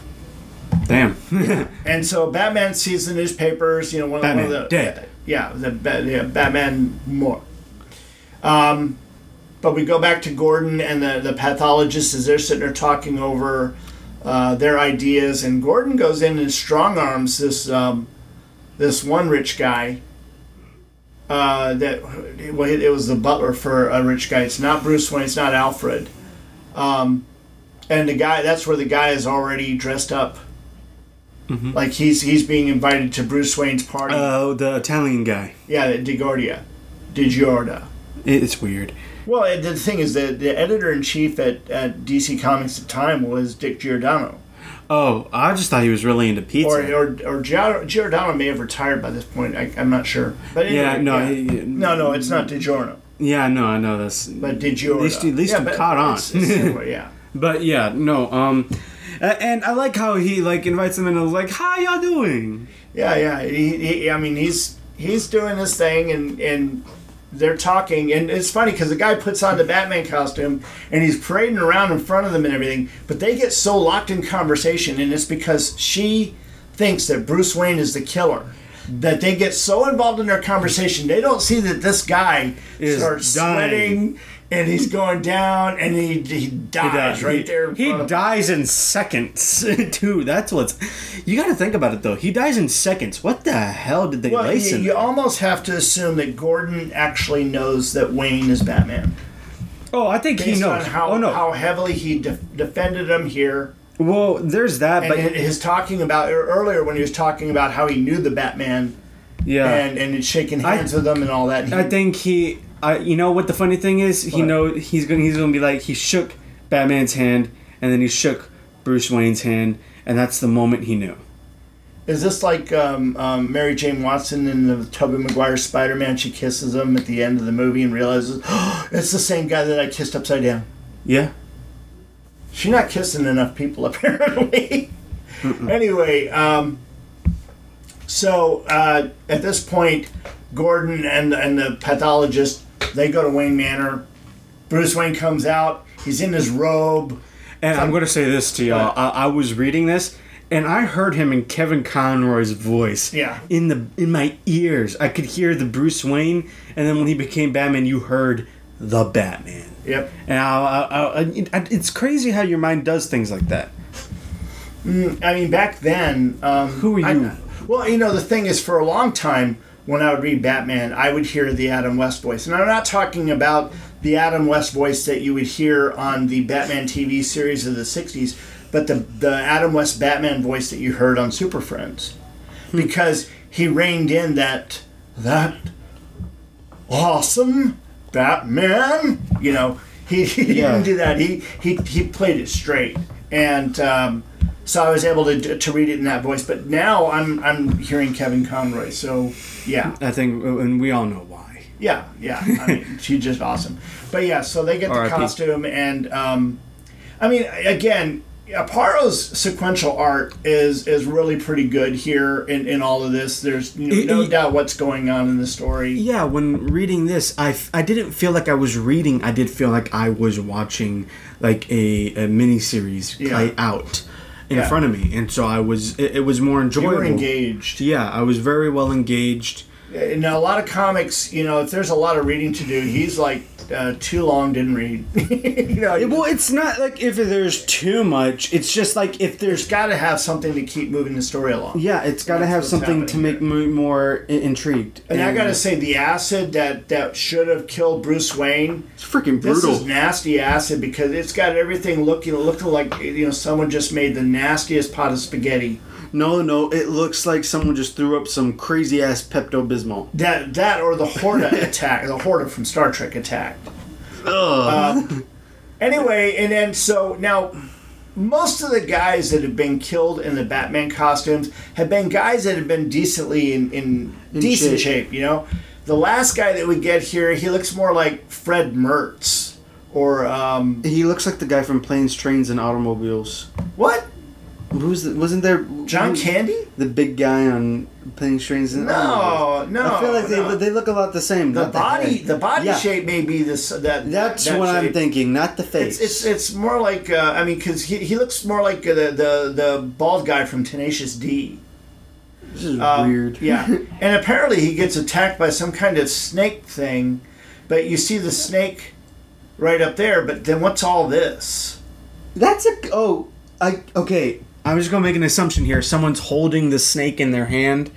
Damn. Yeah. And so Batman sees the newspapers, you know, one, Batman, one of the... Dead. Yeah, the yeah, Batman more. Um, but we go back to Gordon and the, the pathologist is there sitting there talking over uh, their ideas, and Gordon goes in and strong arms this... Um, This one rich guy, uh, that well, it was the butler for a rich guy. It's not Bruce Wayne. It's not Alfred. Um, and the guy, that's where the guy is already dressed up, mm-hmm. like he's he's being invited to Bruce Wayne's party. Oh, uh, the Italian guy. Yeah, Di Giorgia, Di Giorgia. It's weird. Well, the thing is that the editor in chief at, at D C Comics at the time was Dick Giordano. Oh, I just thought he was really into pizza. Or or, or Giordano may have retired by this point. I, I'm not sure. But anyway, yeah, no, yeah. He, no, no, it's not DiGiorno. Yeah, no, I know this. But DiGiorno. At least, at least yeah, he caught on. It's, it's similar, yeah. But yeah, no. Um, and I like how he like invites him in and is like, "How y'all doing?" Yeah, yeah. He, he, I mean, he's he's doing his thing, and and they're talking, and it's funny because the guy puts on the Batman costume and he's parading around in front of them and everything, but they get so locked in conversation, and it's because she thinks that Bruce Wayne is the killer, that they get so involved in their conversation they don't see that this guy is starts dying. Sweating and he's going down, and he he dies, he dies. right he, there. He dies in seconds, too. That's what's... You got to think about it, though. He dies in seconds. What the hell did they well, lace him? You, you almost have to assume that Gordon actually knows that Wayne is Batman. Oh, I think Based he knows. On how, oh, no. how heavily he de- defended him here. Well, there's that, and but... his talking about... Earlier, when he was talking about how he knew the Batman... Yeah. And, and shaking hands I, with them and all that. He, I think he... I, you know what the funny thing is? He what? know he's gonna he's gonna be like he shook Batman's hand and then he shook Bruce Wayne's hand, and that's the moment he knew. Is this like um, um, Mary Jane Watson in the Tobey Maguire Spider-Man? She kisses him at the end of the movie and realizes, oh, it's the same guy that I kissed upside down. Yeah. She's not kissing enough people apparently. Anyway, um, so uh, at this point, Gordon and and the pathologist. They go to Wayne Manor. Bruce Wayne comes out. He's in his robe. And I'm going to say this to y'all. I, I was reading this, and I heard him in Kevin Conroy's voice. Yeah. In the in my ears, I could hear the Bruce Wayne, and then when he became Batman, you heard the Batman. Yep. And I, I, I, it, it's crazy how your mind does things like that. Mm, I mean, back then... Um, Who were you? I, well, you know, the thing is, for a long time, when I would read Batman, I would hear the Adam West voice. And I'm not talking about the Adam West voice that you would hear on the Batman T V series of the sixties, but the, the Adam West Batman voice that you heard on Super Friends. Hmm. Because he reined in that... that... awesome Batman, you know, he, he yeah. didn't do that. He he he played it straight, and um, so I was able to to read it in that voice. But now I'm I'm hearing Kevin Conroy. So yeah, I think, and we all know why. Yeah, yeah. I mean, she's just awesome. But yeah, so they get the R. costume, and um, I mean, again, Aparo's sequential art is is really pretty good here in, in all of this. There's no, no doubt what's going on in the story. Yeah, when reading this, I, I didn't feel like I was reading. I did feel like I was watching like a, a miniseries play yeah. out in yeah. front of me. And so I was it, it was more enjoyable. You were engaged. Yeah, I was very well engaged. Now, a lot of comics, you know, if there's a lot of reading to do, he's like, uh, too long, didn't read. You know, well, it's not like if there's too much. It's just like if there's got to have something to keep moving the story along. Yeah, it's got to have something to make me more in- intrigued. And, and I got to say, the acid that, that should have killed Bruce Wayne. It's freaking brutal. This is nasty acid because it's got everything looking, looking like, you know, someone just made the nastiest pot of spaghetti. No, no, it looks like someone just threw up some crazy-ass Pepto-Bismol. That that or the Horta attack, the Horta from Star Trek attacked. Ugh. Uh, anyway, and then so now most of the guys that have been killed in the Batman costumes have been guys that have been decently in, in, in decent shape. shape, you know? The last guy that we get here, he looks more like Fred Mertz or... Um, he looks like the guy from Planes, Trains, and Automobiles. What? Who's the, wasn't there John was, Candy? The big guy on Planes, Trains, and No, no. I feel like no. they they look a lot the same. The body, the, the body yeah. shape may be this. That that's that what shape. I'm thinking, not the face. It's it's, it's more like uh, I mean, because he he looks more like the the the bald guy from Tenacious D. This is um, weird. Yeah, and apparently he gets attacked by some kind of snake thing, but you see the snake right up there. But then what's all this? That's a oh I okay. I'm just going to make an assumption here. Someone's holding the snake in their hand,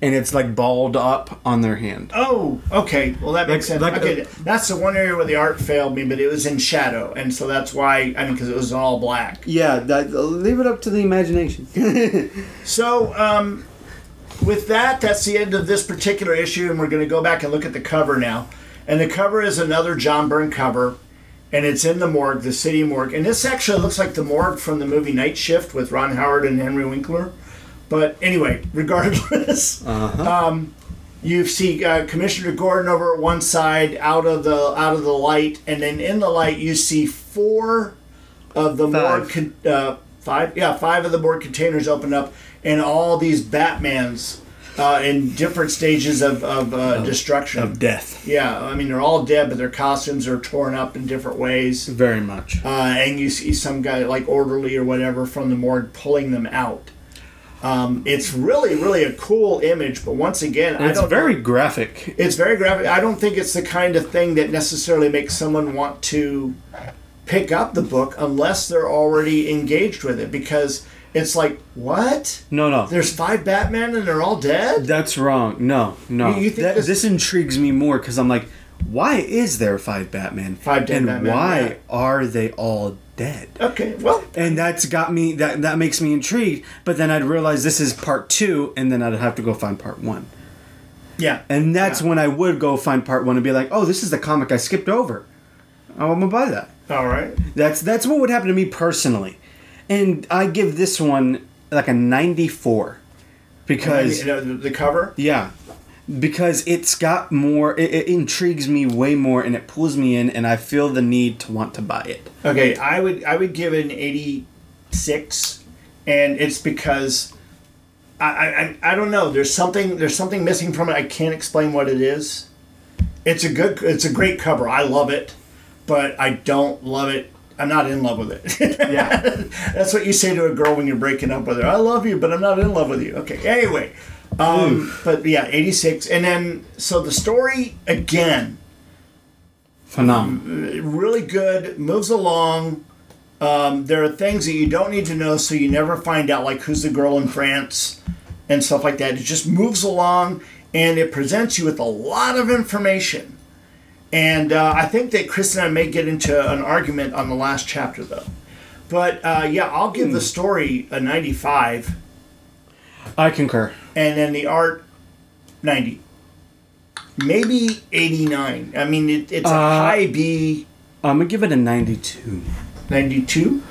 and it's, like, balled up on their hand. Oh, okay. Well, that makes like, sense. Like okay, a, that's the one area where the art failed me, but it was in shadow, and so that's why, I mean, because it was all black. Yeah, that, leave it up to the imagination. So, um, with that, that's the end of this particular issue, and we're going to go back and look at the cover now. And the cover is another John Byrne cover. And it's in the morgue, the city morgue. And this actually looks like the morgue from the movie Night Shift with Ron Howard and Henry Winkler. But anyway, regardless, uh-huh. um, you see uh, Commissioner Gordon over at one side, out of the out of the light, and then in the light you see four of the five. morgue con- uh, five yeah five of the morgue containers open up, and all these Batmans. Uh, in different stages of, of, uh, of destruction. Of death. Yeah, I mean, they're all dead, but their costumes are torn up in different ways. Very much. Uh, and you see some guy, like orderly or whatever, from the morgue pulling them out. Um, it's really, really a cool image, but once again, and I don't... It's very know, graphic. It's very graphic. I don't think it's the kind of thing that necessarily makes someone want to pick up the book unless they're already engaged with it, because... It's like, what? No, no. There's five Batman and they're all dead? That's wrong. No, no. You, you think that, this... this intrigues me more because I'm like, why is there five Batman? Five dead and Batman. And why yeah. are they all dead? Okay, well. And that's got me, that, that makes me intrigued. But then I'd realize this is part two and then I'd have to go find part one. Yeah. And that's yeah. when I would go find part one and be like, oh, this is the comic I skipped over. I'm going to buy that. All right. That's, that's what would happen to me personally. And I give this one like a ninety-four because... You know, the cover? Yeah. Because it's got more... It, it intrigues me way more and it pulls me in and I feel the need to want to buy it. Okay, I would I would give it an eighty-six and it's because... I, I I don't know. There's something there's something missing from it. I can't explain what it is. It's a good... It's a great cover. I love it. But I don't love it. I'm not in love with it. Yeah, that's what you say to a girl when you're breaking up with her. I love you, but I'm not in love with you. Okay. Anyway, um, but yeah, eighty-six, and then so the story again, phenomenal, really good, moves along. Um, there are things that you don't need to know, so you never find out, like who's the girl in France and stuff like that. It just moves along, and it presents you with a lot of information. And uh, I think that Chris and I may get into an argument on the last chapter, though. But, uh, yeah, I'll give mm. the story a ninety-five. I concur. And then the art, ninety. Maybe eighty-nine. I mean, it, it's uh, a high B. I'm going to give it a ninety-two. ninety-two?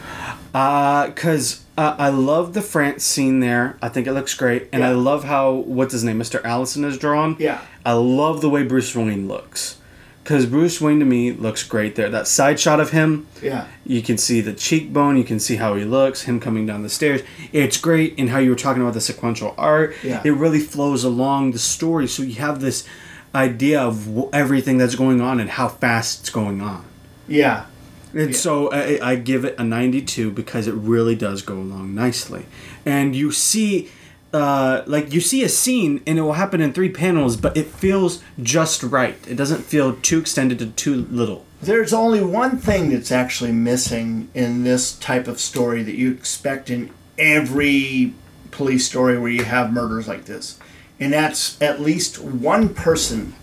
Because uh, uh, I love the France scene there. I think it looks great. And yeah. I love how, what's his name, Mister Allison is drawn. Yeah. I love the way Bruce Wayne looks. Because Bruce Wayne, to me, looks great there. That side shot of him. Yeah. You can see the cheekbone. You can see how he looks. Him coming down the stairs. It's great. And how you were talking about the sequential art. Yeah. It really flows along the story. So you have this idea of everything that's going on and how fast it's going on. Yeah. And yeah. so I, I give it a ninety-two because it really does go along nicely. And you see... Uh, like you see a scene and it will happen in three panels, but it feels just right. It doesn't feel too extended or too little. There's only one thing that's actually missing in this type of story that you expect in every police story where you have murders like this, and that's at least one person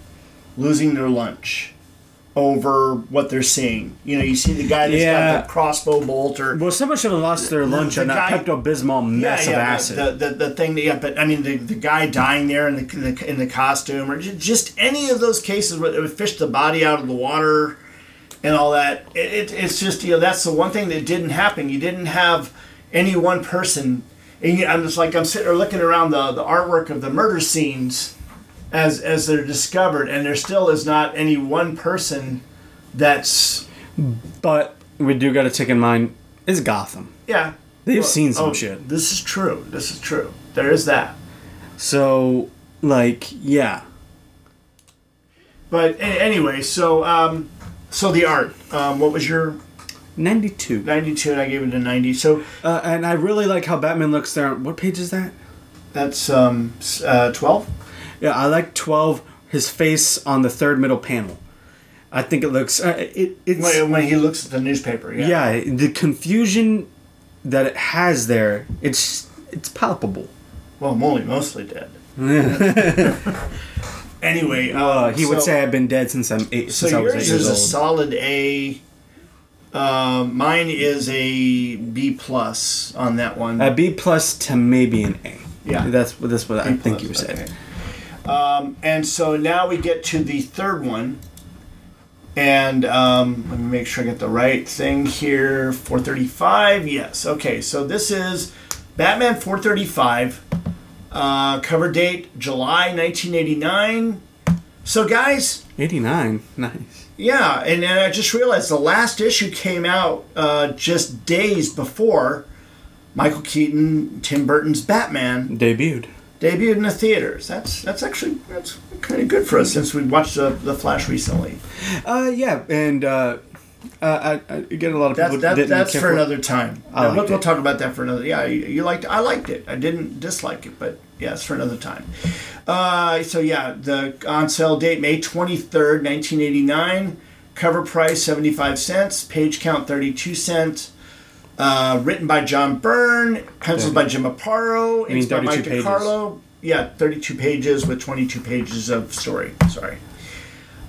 losing their lunch over what they're seeing. You know, you see the guy that's yeah. got the crossbow bolt or... Well, someone should have lost their lunch the, the on guy, that Pepto-Bismol mess yeah, yeah, of acid. The, the, the thing that, yeah, but I mean, the, the guy dying there in the, the in the costume, or just any of those cases where they would fish the body out of the water and all that. It, it, it's just, you know, that's the one thing that didn't happen. You didn't have any one person. And you, I'm just like, I'm sitting there looking around the, the artwork of the murder scenes as as they're discovered, and there still is not any one person that's... But we do got to take in mind, it's Gotham. Yeah. They've well, seen some oh, shit. This is true. This is true. There is that. So, like, yeah. But anyway, so um, so the art. Um, what was your... ninety-two. ninety-two, and I gave it a ninety. So uh, and I really like how Batman looks there. What page is that? That's um uh, twelve. Yeah, I like twelve, his face on the third middle panel. I think it looks... Uh, it, it's, when, when he looks at the newspaper, yeah. Yeah, the confusion that it has there, it's it's palpable. Well, I'm only mostly dead. Anyway, uh, he so, would say I've been dead since I'm eight. So since I was eight years old. Yours is a solid A. Uh, mine is a B plus on that one. A B plus to maybe an A. Yeah. That's, that's what B I plus, think you were saying. Okay. Um, and so now we get to the third one, and um, let me make sure I get the right thing here. four thirty-five, yes. Okay, so this is Batman four thirty-five, uh, cover date July nineteen eighty-nine. So guys... eighty-nine, nice. Yeah, and, and I just realized the last issue came out uh, just days before Michael Keaton, Tim Burton's Batman... Debuted. Debuted in the theaters. That's that's actually that's kind of good for us since we watched the, the Flash recently. Uh, yeah, and uh, uh, I, I get a lot of that's, people that, didn't that's care for another it. Time. I we'll, we'll talk about that for another. Yeah, you, you liked. I liked it. I didn't dislike it, but yeah, it's for another time. Uh, so yeah, the on sale date May twenty third, nineteen eighty nine. Cover price seventy five cents. Page count thirty two cents. Uh, written by John Byrne, pencils by Jim Aparo, it's by Mike DiCarlo. Yeah, thirty-two pages with twenty-two pages of story. Sorry.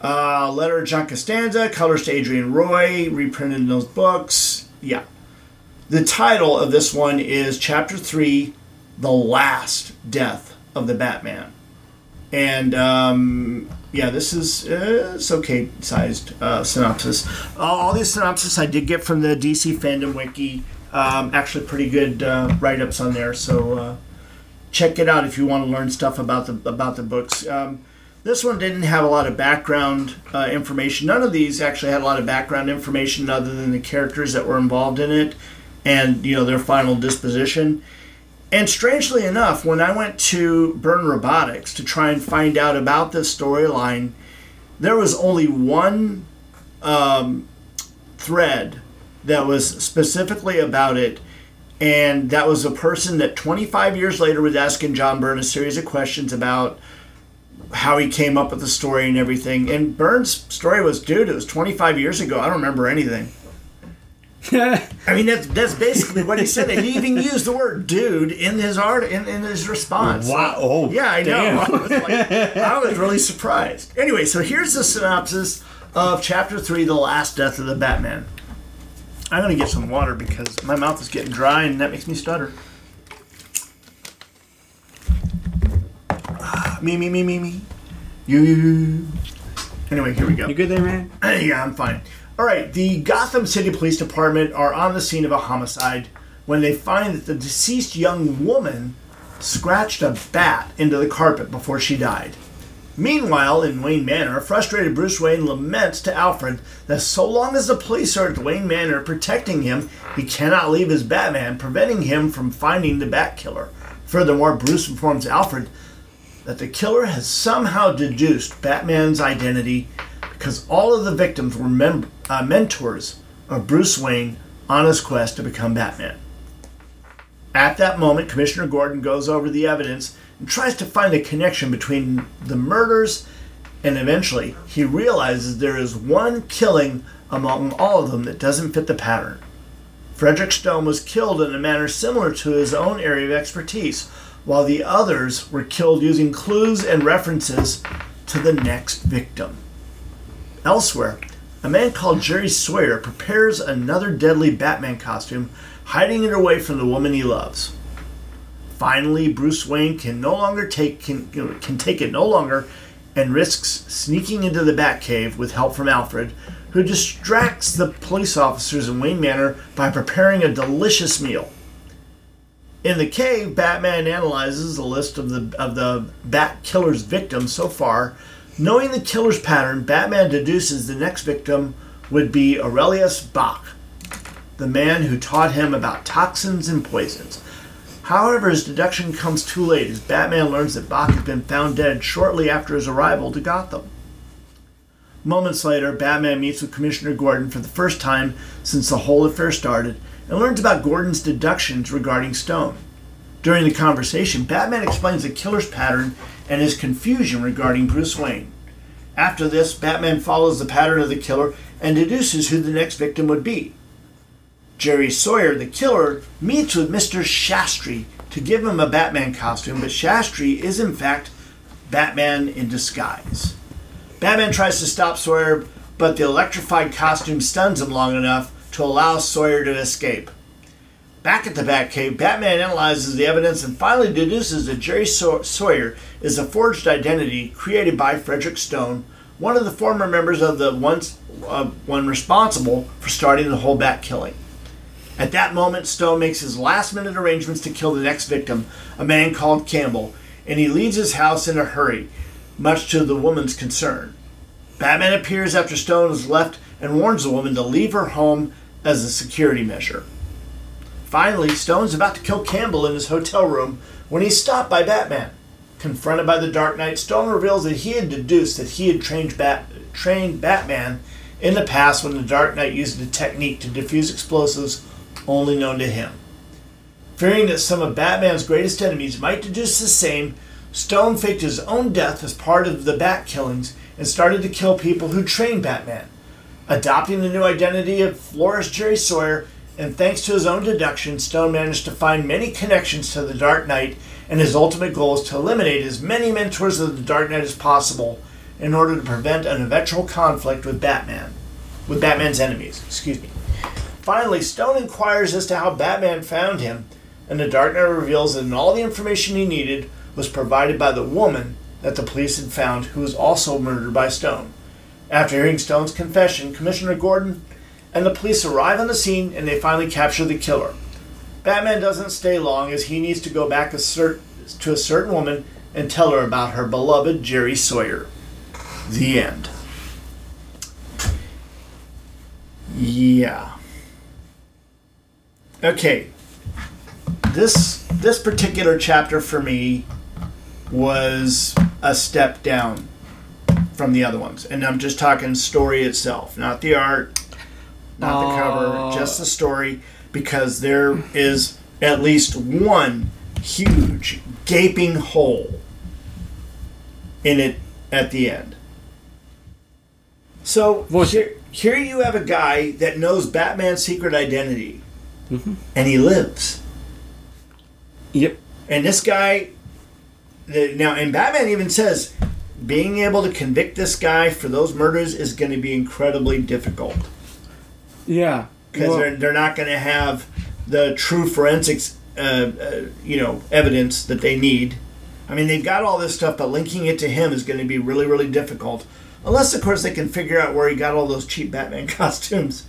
Uh, letter John Costanza, colors to Adrian Roy, reprinted in those books. Yeah. The title of this one is Chapter three, The Last Death of the Batman. And, um... yeah, this is uh, it's okay-sized uh, synopsis. Uh, all these synopsis I did get from the D C Fandom Wiki. Um, actually, pretty good uh, write-ups on there. So uh, check it out if you want to learn stuff about the about the books. Um, this one didn't have a lot of background uh, information. None of these actually had a lot of background information other than the characters that were involved in it and you know their final disposition. And strangely enough, when I went to Byrne Robotics to try and find out about this storyline, there was only one um, thread that was specifically about it, and that was a person that twenty-five years later was asking John Byrne a series of questions about how he came up with the story and everything. And Byrne's story was, dude, it was twenty-five years ago. I don't remember anything. I mean, that's that's basically what he said. And he even used the word "dude" in his art in, in his response. Wow! Oh, yeah, I damn. know. I was, like, I was really surprised. Anyway, so here's the synopsis of Chapter Three: The Last Death of the Batman. I'm gonna get some water because my mouth is getting dry and that makes me stutter. Ah, me, me, me, me, me. You, you, you. Anyway, here we go. You good there, man? Yeah, I'm fine. All right, the Gotham City Police Department are on the scene of a homicide when they find that the deceased young woman scratched a bat into the carpet before she died. Meanwhile, in Wayne Manor, frustrated Bruce Wayne laments to Alfred that so long as the police are at Wayne Manor protecting him, he cannot leave his Batman, preventing him from finding the Bat Killer. Furthermore, Bruce informs Alfred that the killer has somehow deduced Batman's identity because all of the victims were mem- uh, mentors of Bruce Wayne on his quest to become Batman. At that moment, Commissioner Gordon goes over the evidence and tries to find a connection between the murders, and eventually he realizes there is one killing among all of them that doesn't fit the pattern. Frederick Stone was killed in a manner similar to his own area of expertise, while the others were killed using clues and references to the next victim. Elsewhere, a man called Jerry Sawyer prepares another deadly Batman costume, hiding it away from the woman he loves. Finally, Bruce Wayne can no longer take can, you know, can take it no longer, and risks sneaking into the Batcave with help from Alfred, who distracts the police officers in Wayne Manor by preparing a delicious meal. In the cave, Batman analyzes the list of the of the Bat Killer's victims so far. Knowing the killer's pattern, Batman deduces the next victim would be Aurelius Bach, the man who taught him about toxins and poisons. However, his deduction comes too late as Batman learns that Bach had been found dead shortly after his arrival to Gotham. Moments later, Batman meets with Commissioner Gordon for the first time since the whole affair started and learns about Gordon's deductions regarding Stone. During the conversation, Batman explains the killer's pattern and his confusion regarding Bruce Wayne. After this, Batman follows the pattern of the killer and deduces who the next victim would be. Jerry Sawyer, the killer, meets with Mister Shastri to give him a Batman costume, but Shastri is in fact Batman in disguise. Batman tries to stop Sawyer, but the electrified costume stuns him long enough to allow Sawyer to escape. Back at the Batcave, Batman analyzes the evidence and finally deduces that Jerry Saw- Sawyer is a forged identity created by Frederick Stone, one of the former members of the once uh, one responsible for starting the whole Bat killing. At that moment, Stone makes his last-minute arrangements to kill the next victim, a man called Campbell, and he leaves his house in a hurry, much to the woman's concern. Batman appears after Stone is left and warns the woman to leave her home as a security measure. Finally, Stone's about to kill Campbell in his hotel room when he's stopped by Batman. Confronted by the Dark Knight, Stone reveals that he had deduced that he had trained, Bat- trained Batman in the past when the Dark Knight used a technique to defuse explosives only known to him. Fearing that some of Batman's greatest enemies might deduce the same, Stone faked his own death as part of the Bat killings and started to kill people who trained Batman. Adopting the new identity of florist Jerry Sawyer, and thanks to his own deduction, Stone managed to find many connections to the Dark Knight, and his ultimate goal is to eliminate as many mentors of the Dark Knight as possible in order to prevent an eventual conflict with Batman, with Batman's enemies. Excuse me. Finally, Stone inquires as to how Batman found him, and the Dark Knight reveals that all the information he needed was provided by the woman that the police had found, who was also murdered by Stone. After hearing Stone's confession, Commissioner Gordon and the police arrive on the scene, and they finally capture the killer. Batman doesn't stay long, as he needs to go back a cert- to a certain woman and tell her about her beloved Jerry Sawyer. The end. Yeah. Okay. This this particular chapter for me was a step down from the other ones, and I'm just talking story itself, not the art. Not the cover, just the story, because there is at least one huge gaping hole in it at the end. So, well, here, here you have a guy that knows Batman's secret identity, mm-hmm. and he lives. Yep. And this guy, the, now, and Batman even says, being able to convict this guy for those murders is going to be incredibly difficult. Yeah. Because well, they're, they're not going to have the true forensics, uh, uh, you know, evidence that they need. I mean, they've got all this stuff, but linking it to him is going to be really, really difficult. Unless, of course, they can figure out where he got all those cheap Batman costumes.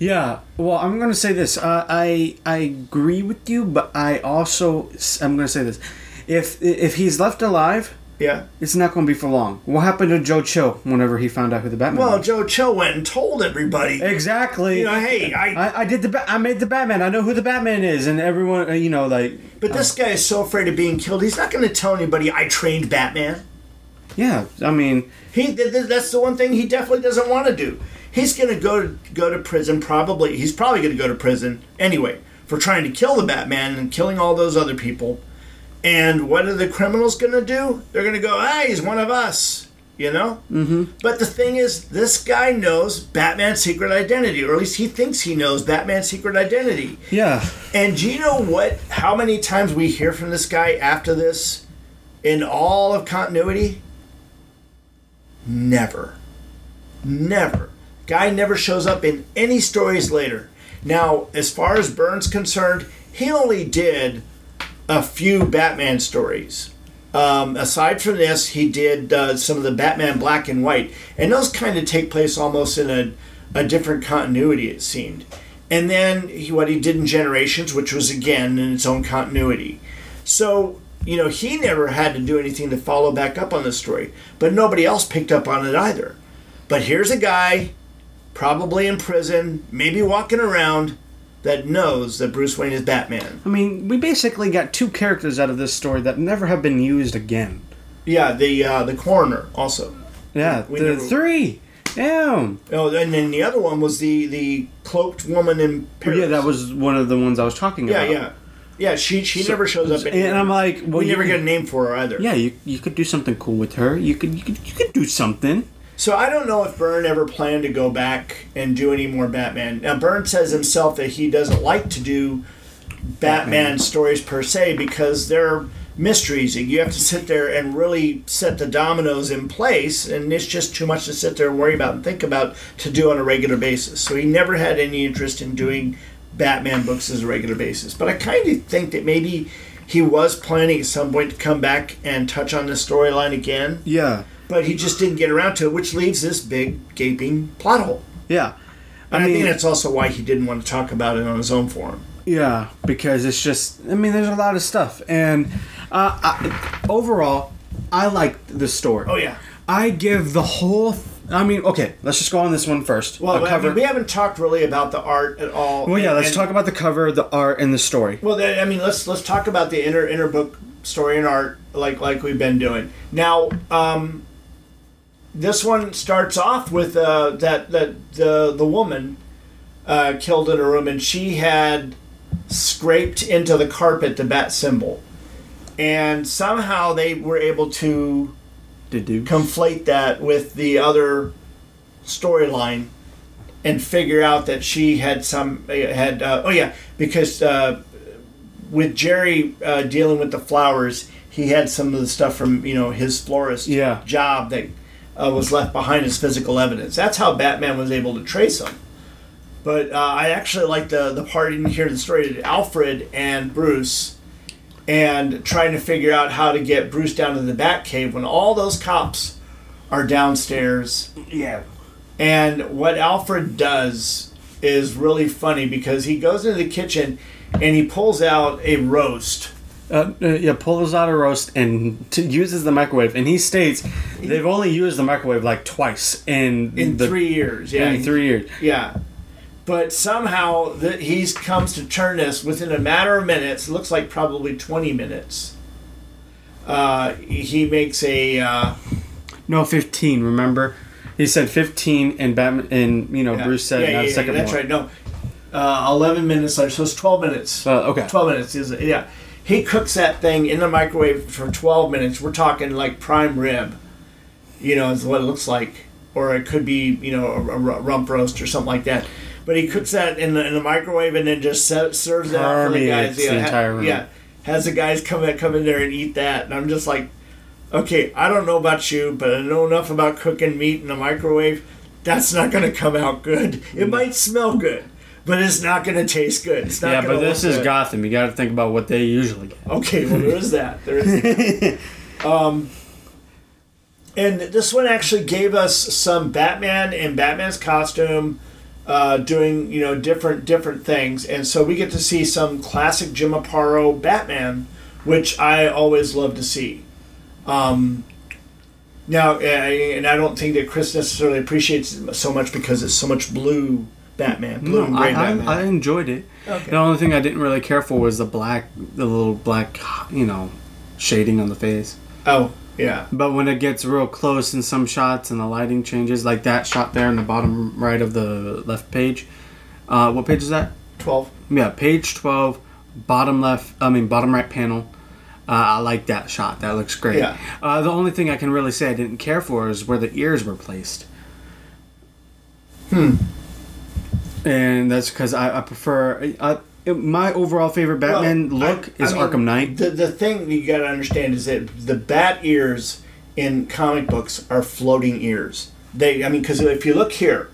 Yeah. Well, I'm going to say this. Uh, I I agree with you, but I also... I'm going to say this. If if he's left alive... Yeah. It's not going to be for long. What happened to Joe Chill whenever he found out who the Batman well, was? Well, Joe Chill went and told everybody. Exactly. You know, hey, I... I, I did the... Ba- I made the Batman. I know who the Batman is. And everyone, you know, like... But this uh, guy is so afraid of being killed. He's not going to tell anybody, I trained Batman. Yeah. I mean... he that's the one thing he definitely doesn't want to do. He's going to go to, go to prison probably. He's probably going to go to prison anyway for trying to kill the Batman and killing all those other people. And what are the criminals going to do? They're going to go, hey, he's one of us, you know? Mm-hmm. But the thing is, this guy knows Batman's secret identity, or at least he thinks he knows Batman's secret identity. Yeah. And do you know what? How many times we hear from this guy after this in all of continuity? Never. Never. Guy never shows up in any stories later. Now, as far as Byrne's concerned, he only did... a few Batman stories. Um, aside from this, he did uh, some of the Batman Black and White. And those kind of take place almost in a, a different continuity, it seemed. And then he, what he did in Generations, which was, again, in its own continuity. So, you know, he never had to do anything to follow back up on the story. But nobody else picked up on it either. But here's a guy, probably in prison, maybe walking around, that knows that Bruce Wayne is Batman. I mean, we basically got two characters out of this story that never have been used again. Yeah, the uh, the coroner also. Yeah, we the never... three. Damn. Oh, and then the other one was the, the cloaked woman in Paris. Yeah, that was one of the ones I was talking yeah, about. Yeah, yeah. Yeah, she she so, never shows up anywhere. And I'm like... well, we you never could, get a name for her either. Yeah, you you could do something cool with her. You could you could, you could do something. So I don't know if Byrne ever planned to go back and do any more Batman. Now, Byrne says himself that he doesn't like to do Batman, Batman stories per se because they're mysteries. You have to sit there and really set the dominoes in place, and it's just too much to sit there and worry about and think about to do on a regular basis. So he never had any interest in doing Batman books as a regular basis. But I kind of think that maybe he was planning at some point to come back and touch on the storyline again. Yeah. But he just didn't get around to it, which leaves this big, gaping plot hole. Yeah. I and mean, I think that's also why he didn't want to talk about it on his own forum. Yeah, because it's just... I mean, there's a lot of stuff. And uh, I, overall, I liked the story. Oh, yeah. I give the whole... Th- I mean, okay, let's just go on this one first. Well, I mean, we haven't talked really about the art at all. Well, yeah, and, let's and, talk about the cover, the art, and the story. Well, then, I mean, let's let's talk about the inner, inner book story and art like, like we've been doing. Now... Um, This one starts off with uh, that that the the woman uh, killed in her room, and she had scraped into the carpet the bat symbol, and somehow they were able to deduce, conflate that with the other storyline, and figure out that she had some had uh, oh yeah because uh, with Jerry uh, dealing with the flowers, he had some of the stuff from you know his florist yeah. job that. Uh, was left behind as physical evidence. That's how Batman was able to trace him. But uh, I actually like the, the part in here in the story that Alfred and Bruce and trying to figure out how to get Bruce down to the Batcave when all those cops are downstairs. Yeah. And what Alfred does is really funny because he goes into the kitchen and he pulls out a roast. Uh, yeah, pulls out a roast and t- uses the microwave. And he states they've only used the microwave like twice in... In the, three years, yeah. In three years. Yeah. But somehow the, he comes to turn this within a matter of minutes. Looks like probably twenty minutes. Uh, he makes a... Uh, no, fifteen, remember? He said fifteen and, Batman, and you know, yeah. Bruce said... Yeah, yeah, yeah second that's more. Right. No, uh, eleven minutes later. So it's twelve minutes. Uh, okay. twelve minutes, is yeah. He cooks that thing in the microwave for twelve minutes. We're talking like prime rib. You know, is what it looks like. or it could be, you know, a, a rump roast or something like that. But he cooks that in the, in the microwave and then just se- serves it out for the guys. You know, the entire ha- room. Yeah, has the guys come in, come in there and eat that. And I'm just like, okay, I don't know about you, but I know enough about cooking meat in the microwave. That's not going to come out good. It might smell good, but it's not going to taste good. It's not yeah, but this is good. Gotham. You got to think about what they usually get. Okay, well, there is that. There is that. Um, and this one actually gave us some Batman in Batman's costume uh, doing, you know, different different things. And so we get to see some classic Jim Aparo Batman, which I always love to see. Um, now, and I don't think that Chris necessarily appreciates it so much because it's so much blue Batman. Blue no, I, Batman. I, I enjoyed it. Okay. The only thing I didn't really care for was the black, the little black, you know, shading on the face. Oh, yeah. But when it gets real close in some shots and the lighting changes, like that shot there in the bottom right of the left page. Uh, what page is that? twelve. Yeah, page twelve, bottom left, I mean, bottom right panel. Uh, I like that shot. That looks great. Yeah. Uh, the only thing I can really say I didn't care for is where the ears were placed. Hmm. And that's because I, I prefer... I, my overall favorite Batman well, look I, is I mean, Arkham Knight. The, the thing you got to understand is that the bat ears in comic books are floating ears. They, I mean, because if you look here,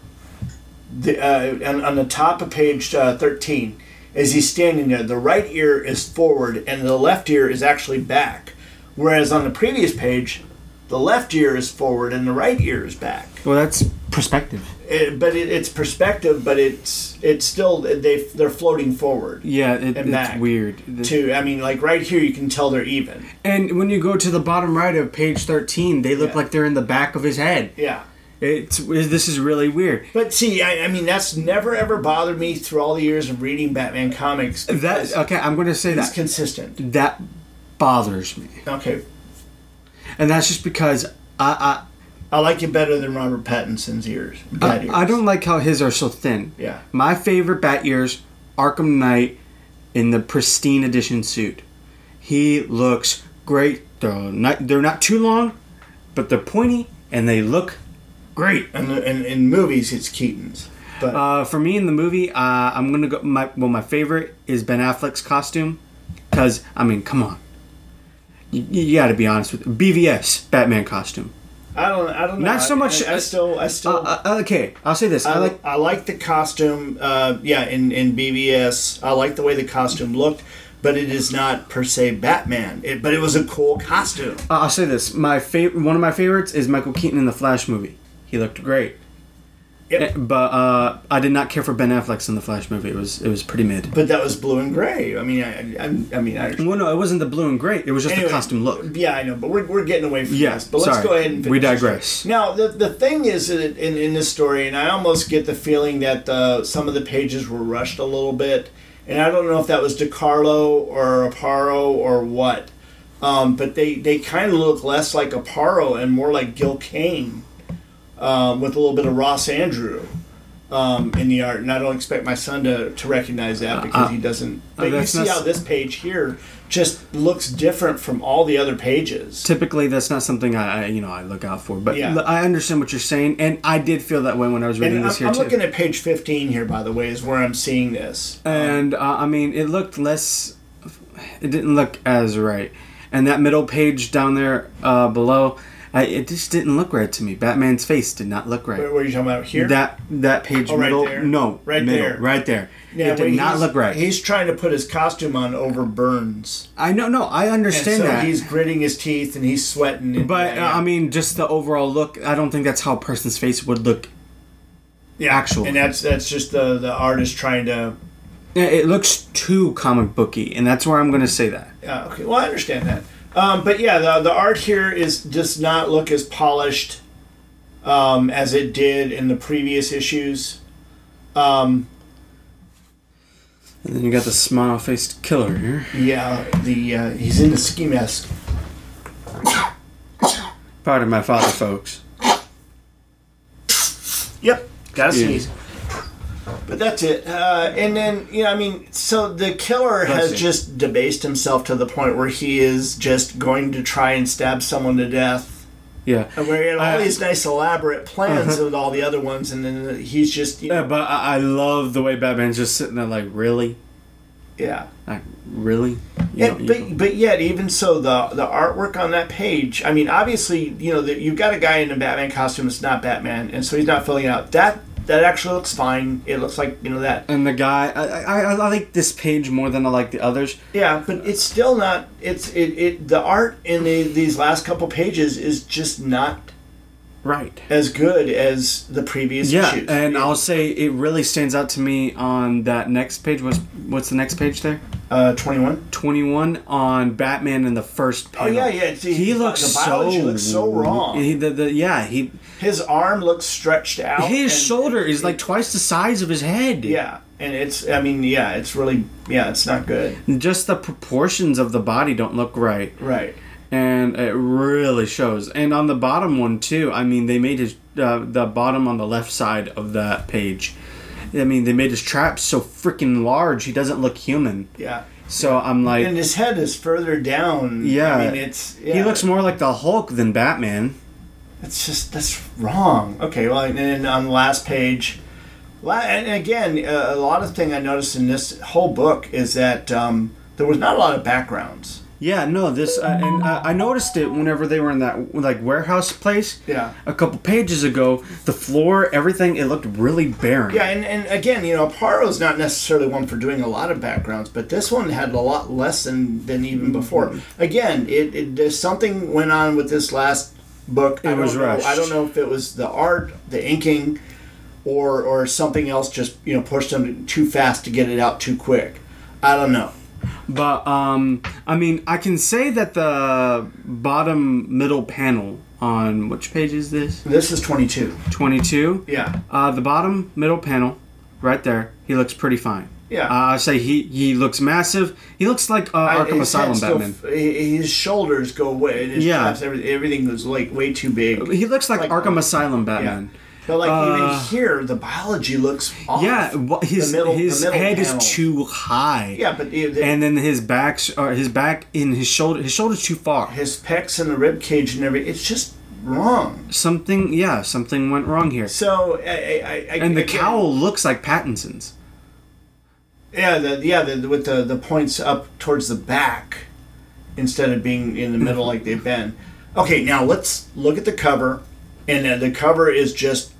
the, uh, on, on the top of page uh, thirteen... As he's standing there, the right ear is forward and the left ear is actually back. Whereas on the previous page, the left ear is forward and the right ear is back. Well, that's perspective. It, but it, it's perspective, but it's it's still they they're floating forward. Yeah, it, and back it's weird. Too, I mean, like right here, you can tell they're even. And when you go to the bottom right of page thirteen, they look yeah. like they're in the back of his head. Yeah. It's this is really weird. But see, I, I mean, that's never ever bothered me through all the years of reading Batman comics. That okay, I'm going to say that it's consistent. That bothers me. Okay, and that's just because I I, I like it better than Robert Pattinson's ears. Bat I, ears. I don't like how his are so thin. Yeah, my favorite bat ears, Arkham Knight, in the pristine edition suit. He looks great. They're not they're not too long, but they're pointy and they look. Great. And in, in, in movies, it's Keaton's. But uh, for me, in the movie, uh, I'm gonna go. My well, my favorite is Ben Affleck's costume, because I mean, come on, you, you got to be honest with B V S Batman costume. I don't. I don't. Know. Not so much. I, I, I still. I still. Uh, uh, okay, I'll say this. I, I like. I like the costume. Uh, yeah, in in B V S, I like the way the costume looked, but it is not per se Batman. It, but it was a cool costume. Uh, I'll say this. My favorite. One of my favorites is Michael Keaton in the Flash movie. He looked great. Yep. But uh, I did not care for Ben Affleck's in the Flash movie. It was it was pretty mid. But that was blue and gray. I mean, I I, I mean, I... Well, no, it wasn't the blue and gray. It was just anyway, the costume look. Yeah, I know, but we're we're getting away from yeah, this. But sorry. Let's go ahead and finish. We digress. Now, the the thing is that in, in this story, and I almost get the feeling that the, some of the pages were rushed a little bit, and I don't know if that was DiCarlo or Aparo or what, um, but they, they kind of look less like Aparo and more like Gil Kane. Um, with a little bit of Ross Andrew um, in the art. And I don't expect my son to, to recognize that because uh, he doesn't. But uh, you see how this page here just looks different from all the other pages. Typically, that's not something I, I you know I look out for. But yeah. I understand what you're saying. And I did feel that way when I was reading and this I'm, here, I'm too. I'm looking at page fifteen here, by the way, is where I'm seeing this. And, uh, I mean, it looked less... It didn't look as right. And that middle page down there uh, below... I, it just didn't look right to me. Batman's face did not look right. What were you talking about here? That that page oh, right middle. There. No, right middle, there, right there. Yeah, it did not look right. He's trying to put his costume on over Burns. I know, no, I understand and so that. He's gritting his teeth and he's sweating. And but yeah, yeah. I mean, just the overall look. I don't think that's how a person's face would look. Yeah, actually, and that's that's just the the artist trying to. Yeah, it looks too comic booky, and that's where I'm going to say that. Yeah. Okay. Well, I understand that. Um, but yeah, the the art here is does not look as polished um, as it did in the previous issues. Um, and then you got the smile-faced killer here. Yeah, the uh, he's in the ski mask. Pardon my father, folks. Yep, gotta sneeze. But that's it. Uh, and then, you know, I mean, so the killer has just debased himself to the point where he is just going to try and stab someone to death. Yeah. And where he had all uh, these nice elaborate plans uh-huh. and all the other ones, and then he's just... You know, yeah, but I, I love the way Batman's just sitting there like, really? Yeah. Like, really? You and, but don't... but yet, even so, the the artwork on that page, I mean, obviously, you know, the, you've got a guy in a Batman costume that's not Batman, and so he's not filling out. That that actually looks fine. It looks like, you know, that. And the guy, I I, I like this page more than I like the others. Yeah, but it's still not, it's, it, it the art in the, these last couple pages is just not right as good as the previous yeah, issues. And yeah. I'll say it really stands out to me on that next page. What's, what's the next page there? Uh, twenty-one. twenty-one on Batman in the first panel. Oh, yeah, yeah. He, he looks the biology so... looks so wrong. He, the, the, yeah, he... His arm looks stretched out. His and, shoulder is, it, like, twice the size of his head. Yeah, and it's... I mean, yeah, it's really... Yeah, it's not good. Just the proportions of the body don't look right. Right. And it really shows. And on the bottom one, too, I mean, they made his... Uh, the bottom on the left side of that page... I mean, they made his traps so freaking large, he doesn't look human. Yeah. So yeah. I'm like... And his head is further down. Yeah. I mean, it's... Yeah. He looks more like the Hulk than Batman. That's just... That's wrong. Okay, well, and then on the last page... And again, a lot of thing I noticed in this whole book is that um, there was not a lot of backgrounds. Yeah, no, this... Uh, and uh, I noticed it whenever they were in that, like, warehouse place. Yeah. A couple pages ago, the floor, everything, it looked really barren. Yeah, and, and again, you know, Aparo's not necessarily one for doing a lot of backgrounds, but this one had a lot less than, than even before. Again, it, it there's something went on with this last book. It I was rushed. Know, I don't know if it was the art, the inking, or or something else just, you know, pushed them too fast to get it out too quick. I don't know. But, um, I mean, I can say that the bottom middle panel on... Which page is this? This is twenty-two. twenty-two? Yeah. Uh, the bottom middle panel, right there, he looks pretty fine. Yeah. Uh, I say he, he looks massive. He looks like uh, Arkham I, Asylum Batman. Still, his shoulders go away. His yeah. Traps, everything, everything goes, like, way too big. He looks like, like Arkham Asylum Batman. Yeah. But, like, uh, even here, the biology looks off. Yeah, well, his, the middle, his the head panel. Is too high. Yeah, but... It, it, and then his back, or his back in his shoulder, his shoulder's too far. His pecs and the rib cage and everything, it's just wrong. Something, yeah, something went wrong here. So, I... I, I and the again, cowl looks like Pattinson's. Yeah, the, yeah, the, with the, the points up towards the back instead of being in the middle like they've been. Okay, now let's look at the cover, and uh, the cover is just...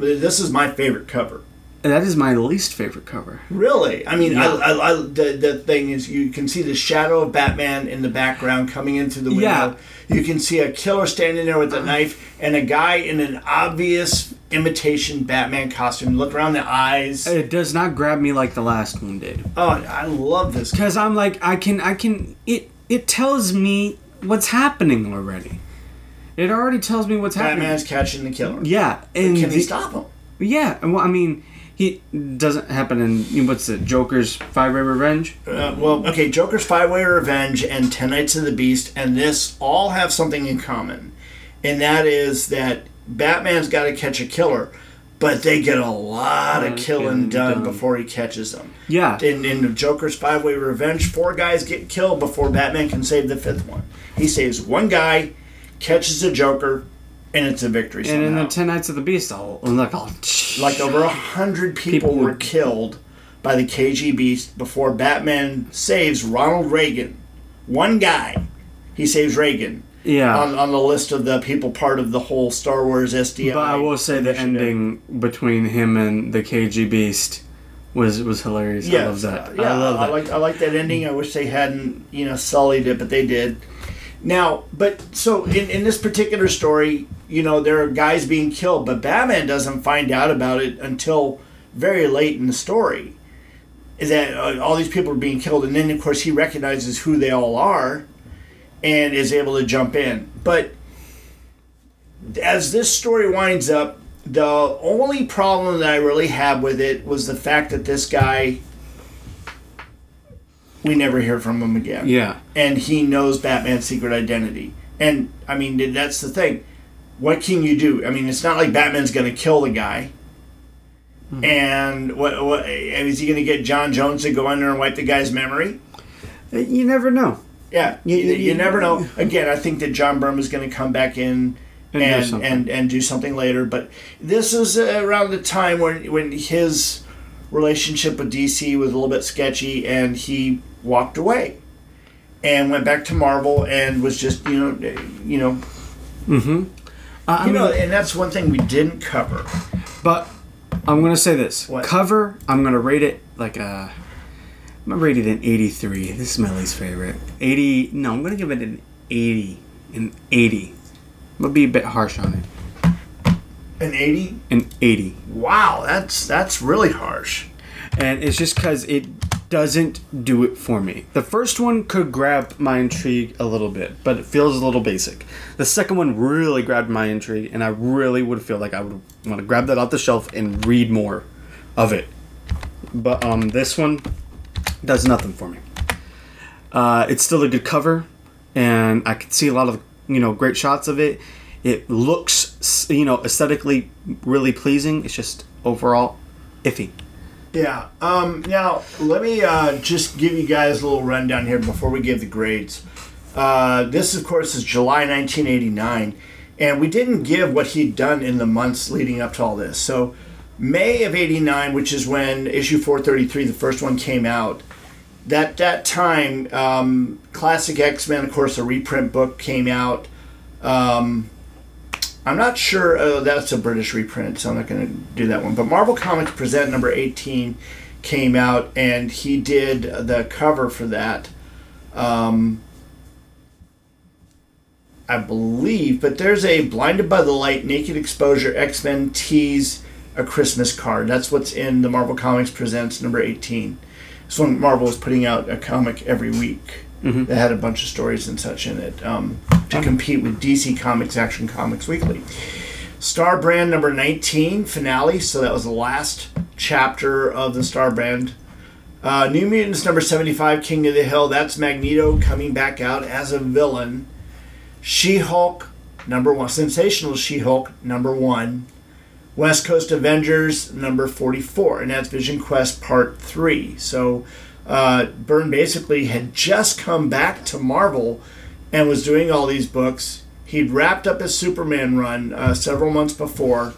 This is my favorite cover. That is my least favorite cover. Really? I mean, yeah. I, I, I, the, the thing is, you can see the shadow of Batman in the background coming in through the window. Yeah. You can see a killer standing there with a knife and a guy in an obvious imitation Batman costume. Look around the eyes. It does not grab me like the last one did. Oh, I love this. Because I'm like, I can, I can, it, it tells me what's happening already. It already tells me what's happening. Batman's catching the killer. Yeah. And can the, he stop him? Yeah. Well, I mean, he doesn't happen in, what's it, Joker's Five-Way Revenge? Uh, well, okay, Joker's Five-Way Revenge and Ten Nights of the Beast and this all have something in common. And that is that Batman's got to catch a killer, but they get a lot of killing done before he catches them. Yeah. In, in Joker's Five-Way Revenge, four guys get killed before Batman can save the fifth one. He saves one guy... Catches the Joker, and it's a victory somehow. And in the Ten Nights of the Beast, I'll, like, I'll... like over a hundred people, people were killed by the K G B before Batman saves Ronald Reagan. One guy, he saves Reagan. Yeah. On, on the list of the people part of the whole Star Wars S D I. But I will say the ending between him and the K G B was was hilarious. Yes. I love that. Uh, yeah, I love that. I like I like that ending. I wish they hadn't, you know, sullied it, but they did. Now, but, so, in, in this particular story, you know, there are guys being killed, but Batman doesn't find out about it until very late in the story, that uh, all these people are being killed, and then, of course, he recognizes who they all are, and is able to jump in. But, as this story winds up, the only problem that I really have with it was the fact that this guy... We never hear from him again. Yeah. And he knows Batman's secret identity. And, I mean, that's the thing. What can you do? I mean, it's not like Batman's going to kill the guy. Mm-hmm. And what, what? Is he going to get John Jones to go in there and wipe the guy's memory? You never know. Yeah. You, you, you never know. Again, I think that John Byrne is going to come back in and and do something, and, and do something later. But this is around the time when when his relationship with D C was a little bit sketchy, and he walked away and went back to Marvel and was just, you know, you know, mm-hmm. uh, you know, and that's one thing we didn't cover. But I'm gonna say this what? cover. I'm gonna rate it like a. I'm gonna rate it an eighty-three. This is my least favorite. eighty. No, I'm gonna give it an eighty. An eighty. I'm gonna be a bit harsh on it. An eighty. An eighty. Wow, that's that's really harsh. And it's just because it doesn't do it for me. The first one could grab my intrigue a little bit, but it feels a little basic. The second one really grabbed my intrigue, and I really would feel like I would want to grab that off the shelf and read more of it. But um, this one does nothing for me. Uh, it's still a good cover, and I can see a lot of, you know, great shots of it. It looks, you know, aesthetically really pleasing. It's just overall iffy. Yeah. Um, now, let me uh, just give you guys a little rundown here before we give the grades. Uh, this, of course, is July nineteen eighty-nine, and we didn't give what he'd done in the months leading up to all this. So, May of eighty-nine, which is when issue four thirty-three, the first one, came out, that that time, um, Classic X-Men, of course, a reprint book came out. Um, I'm not sure, oh, that's a British reprint, so I'm not going to do that one. But Marvel Comics Present number eighteen came out, and he did the cover for that, um, I believe. But there's a Blinded by the Light, Naked Exposure, X-Men Tease, A Christmas Card. That's what's in the Marvel Comics Presents number eighteen. It's when Marvel was putting out a comic every week. Mm-hmm. That had a bunch of stories and such in it, um, to compete with D C Comics Action Comics Weekly. Star Brand number nineteen, finale, so that was the last chapter of the Star Brand. Uh, New Mutants number seventy-five, King of the Hill, that's Magneto coming back out as a villain. She-Hulk number one, Sensational She-Hulk number one. West Coast Avengers number forty-four, and that's Vision Quest Part three. So Uh, Byrne basically had just come back to Marvel and was doing all these books. He'd wrapped up his Superman run uh, several months before,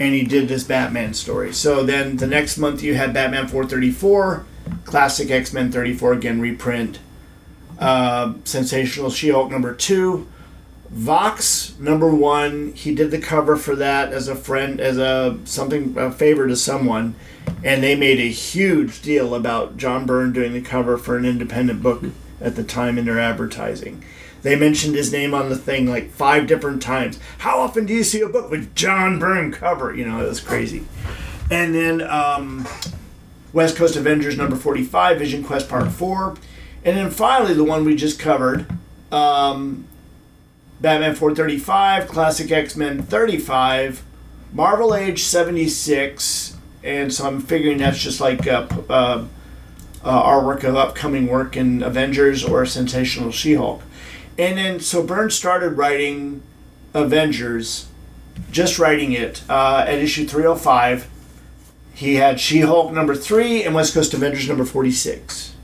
and he did this Batman story. So then the next month you had Batman four thirty-four, Classic X-Men thirty-four, again reprint, uh, Sensational She-Hulk number two, Vox number one. He did the cover for that as a friend, as a something a favor to someone. And they made a huge deal about John Byrne doing the cover for an independent book at the time in their advertising. They mentioned his name on the thing like five different times. How often do you see a book with John Byrne cover? You know, it was crazy. And then um, West Coast Avengers number forty-five, Vision Quest Part four. And then finally the one we just covered, um, Batman four thirty-five, Classic X-Men thirty-five, Marvel Age seventy-six... And so I'm figuring that's just like uh, uh, uh, our work of upcoming work in Avengers or Sensational She-Hulk. And then, so Byrne started writing Avengers, just writing it, uh, at issue three oh five. He had She-Hulk number three and West Coast Avengers number forty-six.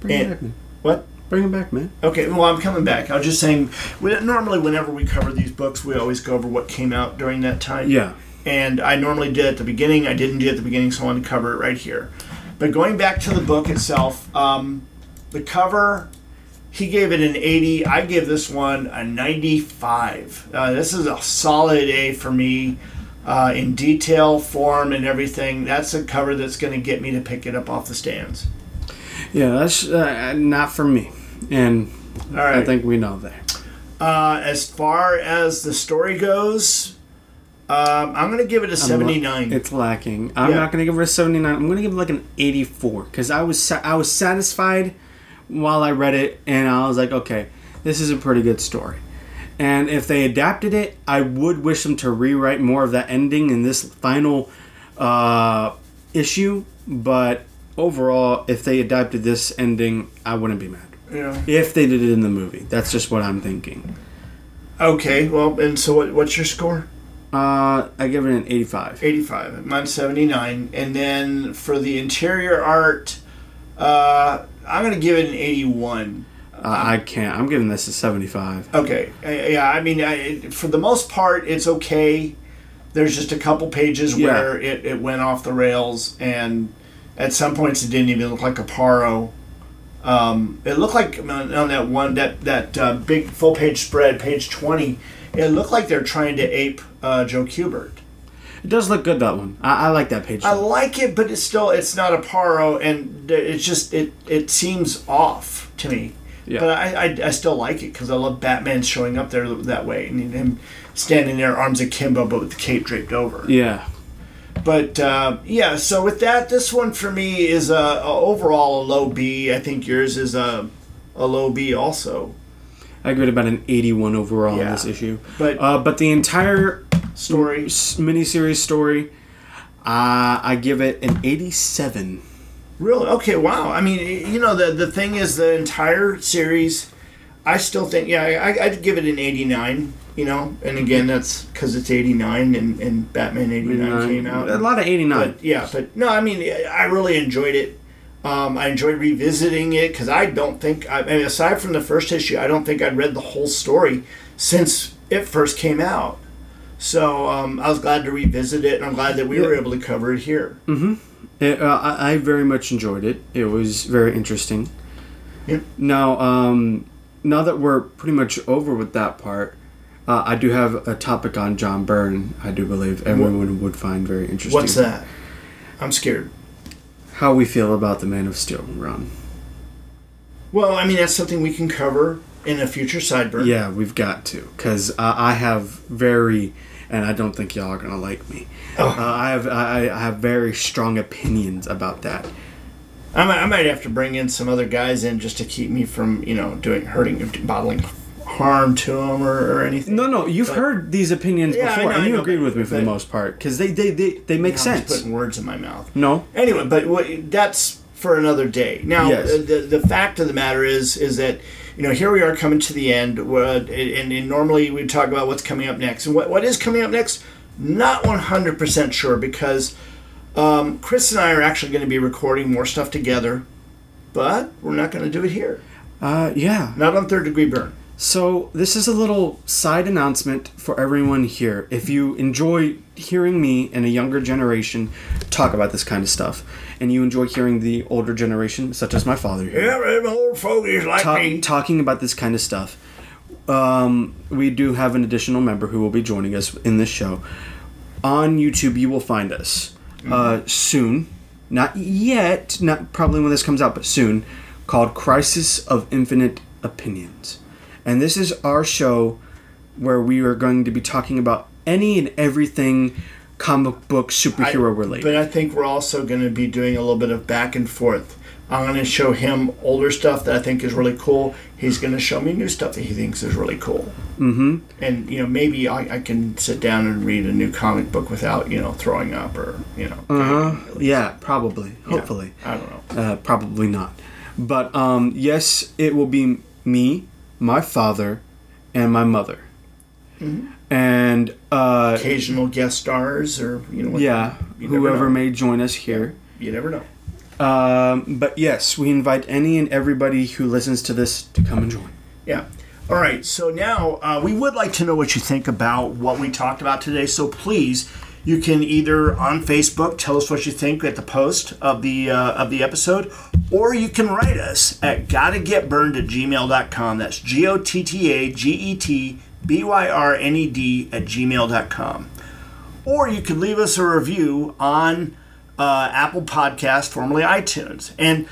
Bring and, it back, man. What? Bring it back, man. Okay, well, I'm coming back. I was just saying, we, normally whenever we cover these books, we always go over what came out during that time. Yeah. And I normally do it at the beginning. I didn't do it at the beginning, so I wanted to cover it right here. But going back to the book itself, um, the cover, he gave it an eighty. I give this one a ninety-five. Uh, this is a solid A for me, uh, in detail, form, and everything. That's a cover that's going to get me to pick it up off the stands. Yeah, that's uh, not for me. And all right. I think we know that. Uh, as far as the story goes... Um, I'm going to give it a seventy-nine. It's lacking. I'm yeah. not going to give it a seventy-nine. I'm going to give it like an eighty-four because I was sa- I was satisfied while I read it, and I was like, okay, this is a pretty good story. And if they adapted it, I would wish them to rewrite more of that ending in this final uh, issue. But overall, if they adapted this ending, I wouldn't be mad. Yeah. If they did it in the movie. That's just what I'm thinking. Okay. Well, and so what, what's your score? Uh, I give it an eighty-five. eighty-five. Mine's seventy-nine. And then for the interior art, uh, I'm going to give it an eighty-one. Uh, I can't. I'm giving this a seventy-five. Okay. Uh, yeah, I mean, I, it, for the most part, it's okay. There's just a couple pages yeah. where it, it went off the rails, and at some points it didn't even look like Aparo. Um, it looked like on, on that one, that, that uh, big full-page spread, page twenty, it looked like they're trying to ape uh, Joe Kubert. It does look good, that one. I, I like that page. I like it, but it's still, it's not Aparo, and it's just, it, it seems off to me. Yeah. But I, I, I still like it because I love Batman showing up there that way and him standing there, arms akimbo, but with the cape draped over. Yeah. But, uh, yeah, so with that, this one for me is a, a overall a low B. I think yours is a, a low B also. I agree about an eighty-one overall yeah. on this issue. But uh, but the entire story m- miniseries story, uh, I give it an eighty-seven. Really? Okay, wow. I mean, you know, the the thing is the entire series, I still think, yeah, I, I'd give it an eighty-nine, you know, and again, that's because it's eighty-nine and, and Batman eighty-nine came out. A lot of eighty-nine. But, yeah, but no, I mean, I really enjoyed it. Um, I enjoyed revisiting it because I don't think, I mean, aside from the first issue, I don't think I'd read the whole story since it first came out. So um, I was glad to revisit it, and I'm glad that we yeah. were able to cover it here. Mm-hmm. It, uh, I very much enjoyed it. It was very interesting. Yep. Now, um, now that we're pretty much over with that part, uh, I do have a topic on John Byrne, I do believe everyone would, would find very interesting. What's that? I'm scared. How we feel about the Man of Steel run. Well, I mean, that's something we can cover in a future sideburn. Yeah, we've got to, because uh, I have very... And I don't think y'all are gonna like me. Oh. Uh, I have I, I have very strong opinions about that. I might I might have to bring in some other guys in just to keep me from you know doing hurting bottling harm to them or, or anything. No, no, you've but, heard these opinions yeah, before, know, and you know, agreed with me for the most part because they they, they, they make sense. I'm just putting words in my mouth. No. Anyway, but what, that's for another day. Now, yes. the, the the fact of the matter is is that. You know, here we are coming to the end, and, and, and normally we talk about what's coming up next. And what, what is coming up next? Not one hundred percent sure, because um, Chris and I are actually going to be recording more stuff together, but we're not going to do it here. Uh, yeah. Not on Third Degree Burn. So this is a little side announcement for everyone here. If you enjoy hearing me and a younger generation talk about this kind of stuff, and you enjoy hearing the older generation, such as my father here, yeah, old fogies like ta- me, talking about this kind of stuff, um, we do have an additional member who will be joining us in this show. On YouTube, you will find us uh, soon. Not yet, not probably when this comes out, but soon, called Crisis of Infinite Opinions. And this is our show where we are going to be talking about any and everything comic book superhero I, related. But I think we're also going to be doing a little bit of back and forth. I'm going to show him older stuff that I think is really cool. He's going to show me new stuff that he thinks is really cool. Mm-hmm. And, you know, maybe I, I can sit down and read a new comic book without, you know, throwing up or, you know. Uh-huh. Yeah, probably. Hopefully. Yeah, I don't know. Uh, probably not. But, um, yes, it will be me, my father, and my mother. Mm-hmm. And uh, occasional guest stars or, you know. What, yeah, you whoever know. May join us here. You never know. Um, but, yes, we invite any and everybody who listens to this to come and join. Yeah. All right. So now uh, we would like to know what you think about what we talked about today. So, please, you can either on Facebook tell us what you think at the post of the uh, of the episode, or you can write us at gottagetburned at gmail dot com. That's G O T T A G E T B Y R N E D at gmail dot com. Or you can leave us a review on uh, Apple Podcasts, formerly iTunes. And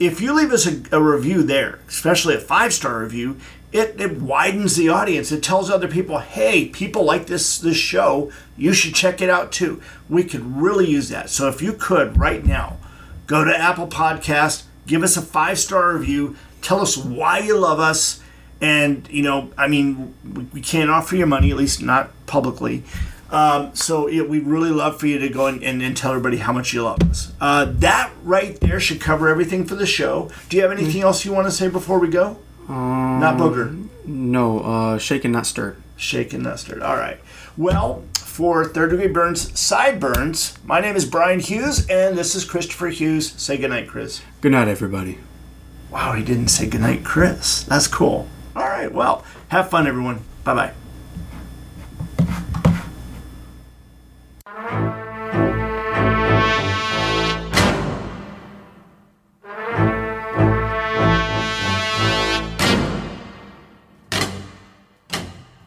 if you leave us a, a review there, especially a five-star review, It, it widens the audience. It tells other people, hey, people like this this show. You should check it out too. We could really use that. So if you could right now, go to Apple Podcasts, give us a five-star review, tell us why you love us. And, you know, I mean, we, we can't offer you money, at least not publicly. Um, so it, we'd really love for you to go and, and, and tell everybody how much you love us. Uh, that right there should cover everything for the show. Do you have anything else you want to say before we go? Um, not booger. No, uh, shaken, not stirred. Shaken, not stirred. All right. Well, for Third Degree Burns, Side Burns, my name is Brian Hughes, and this is Christopher Hughes. Say goodnight, Chris. Good night, everybody. Wow, he didn't say goodnight, Chris. That's cool. All right, well, have fun, everyone. Bye-bye.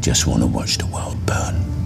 just want to watch the world burn.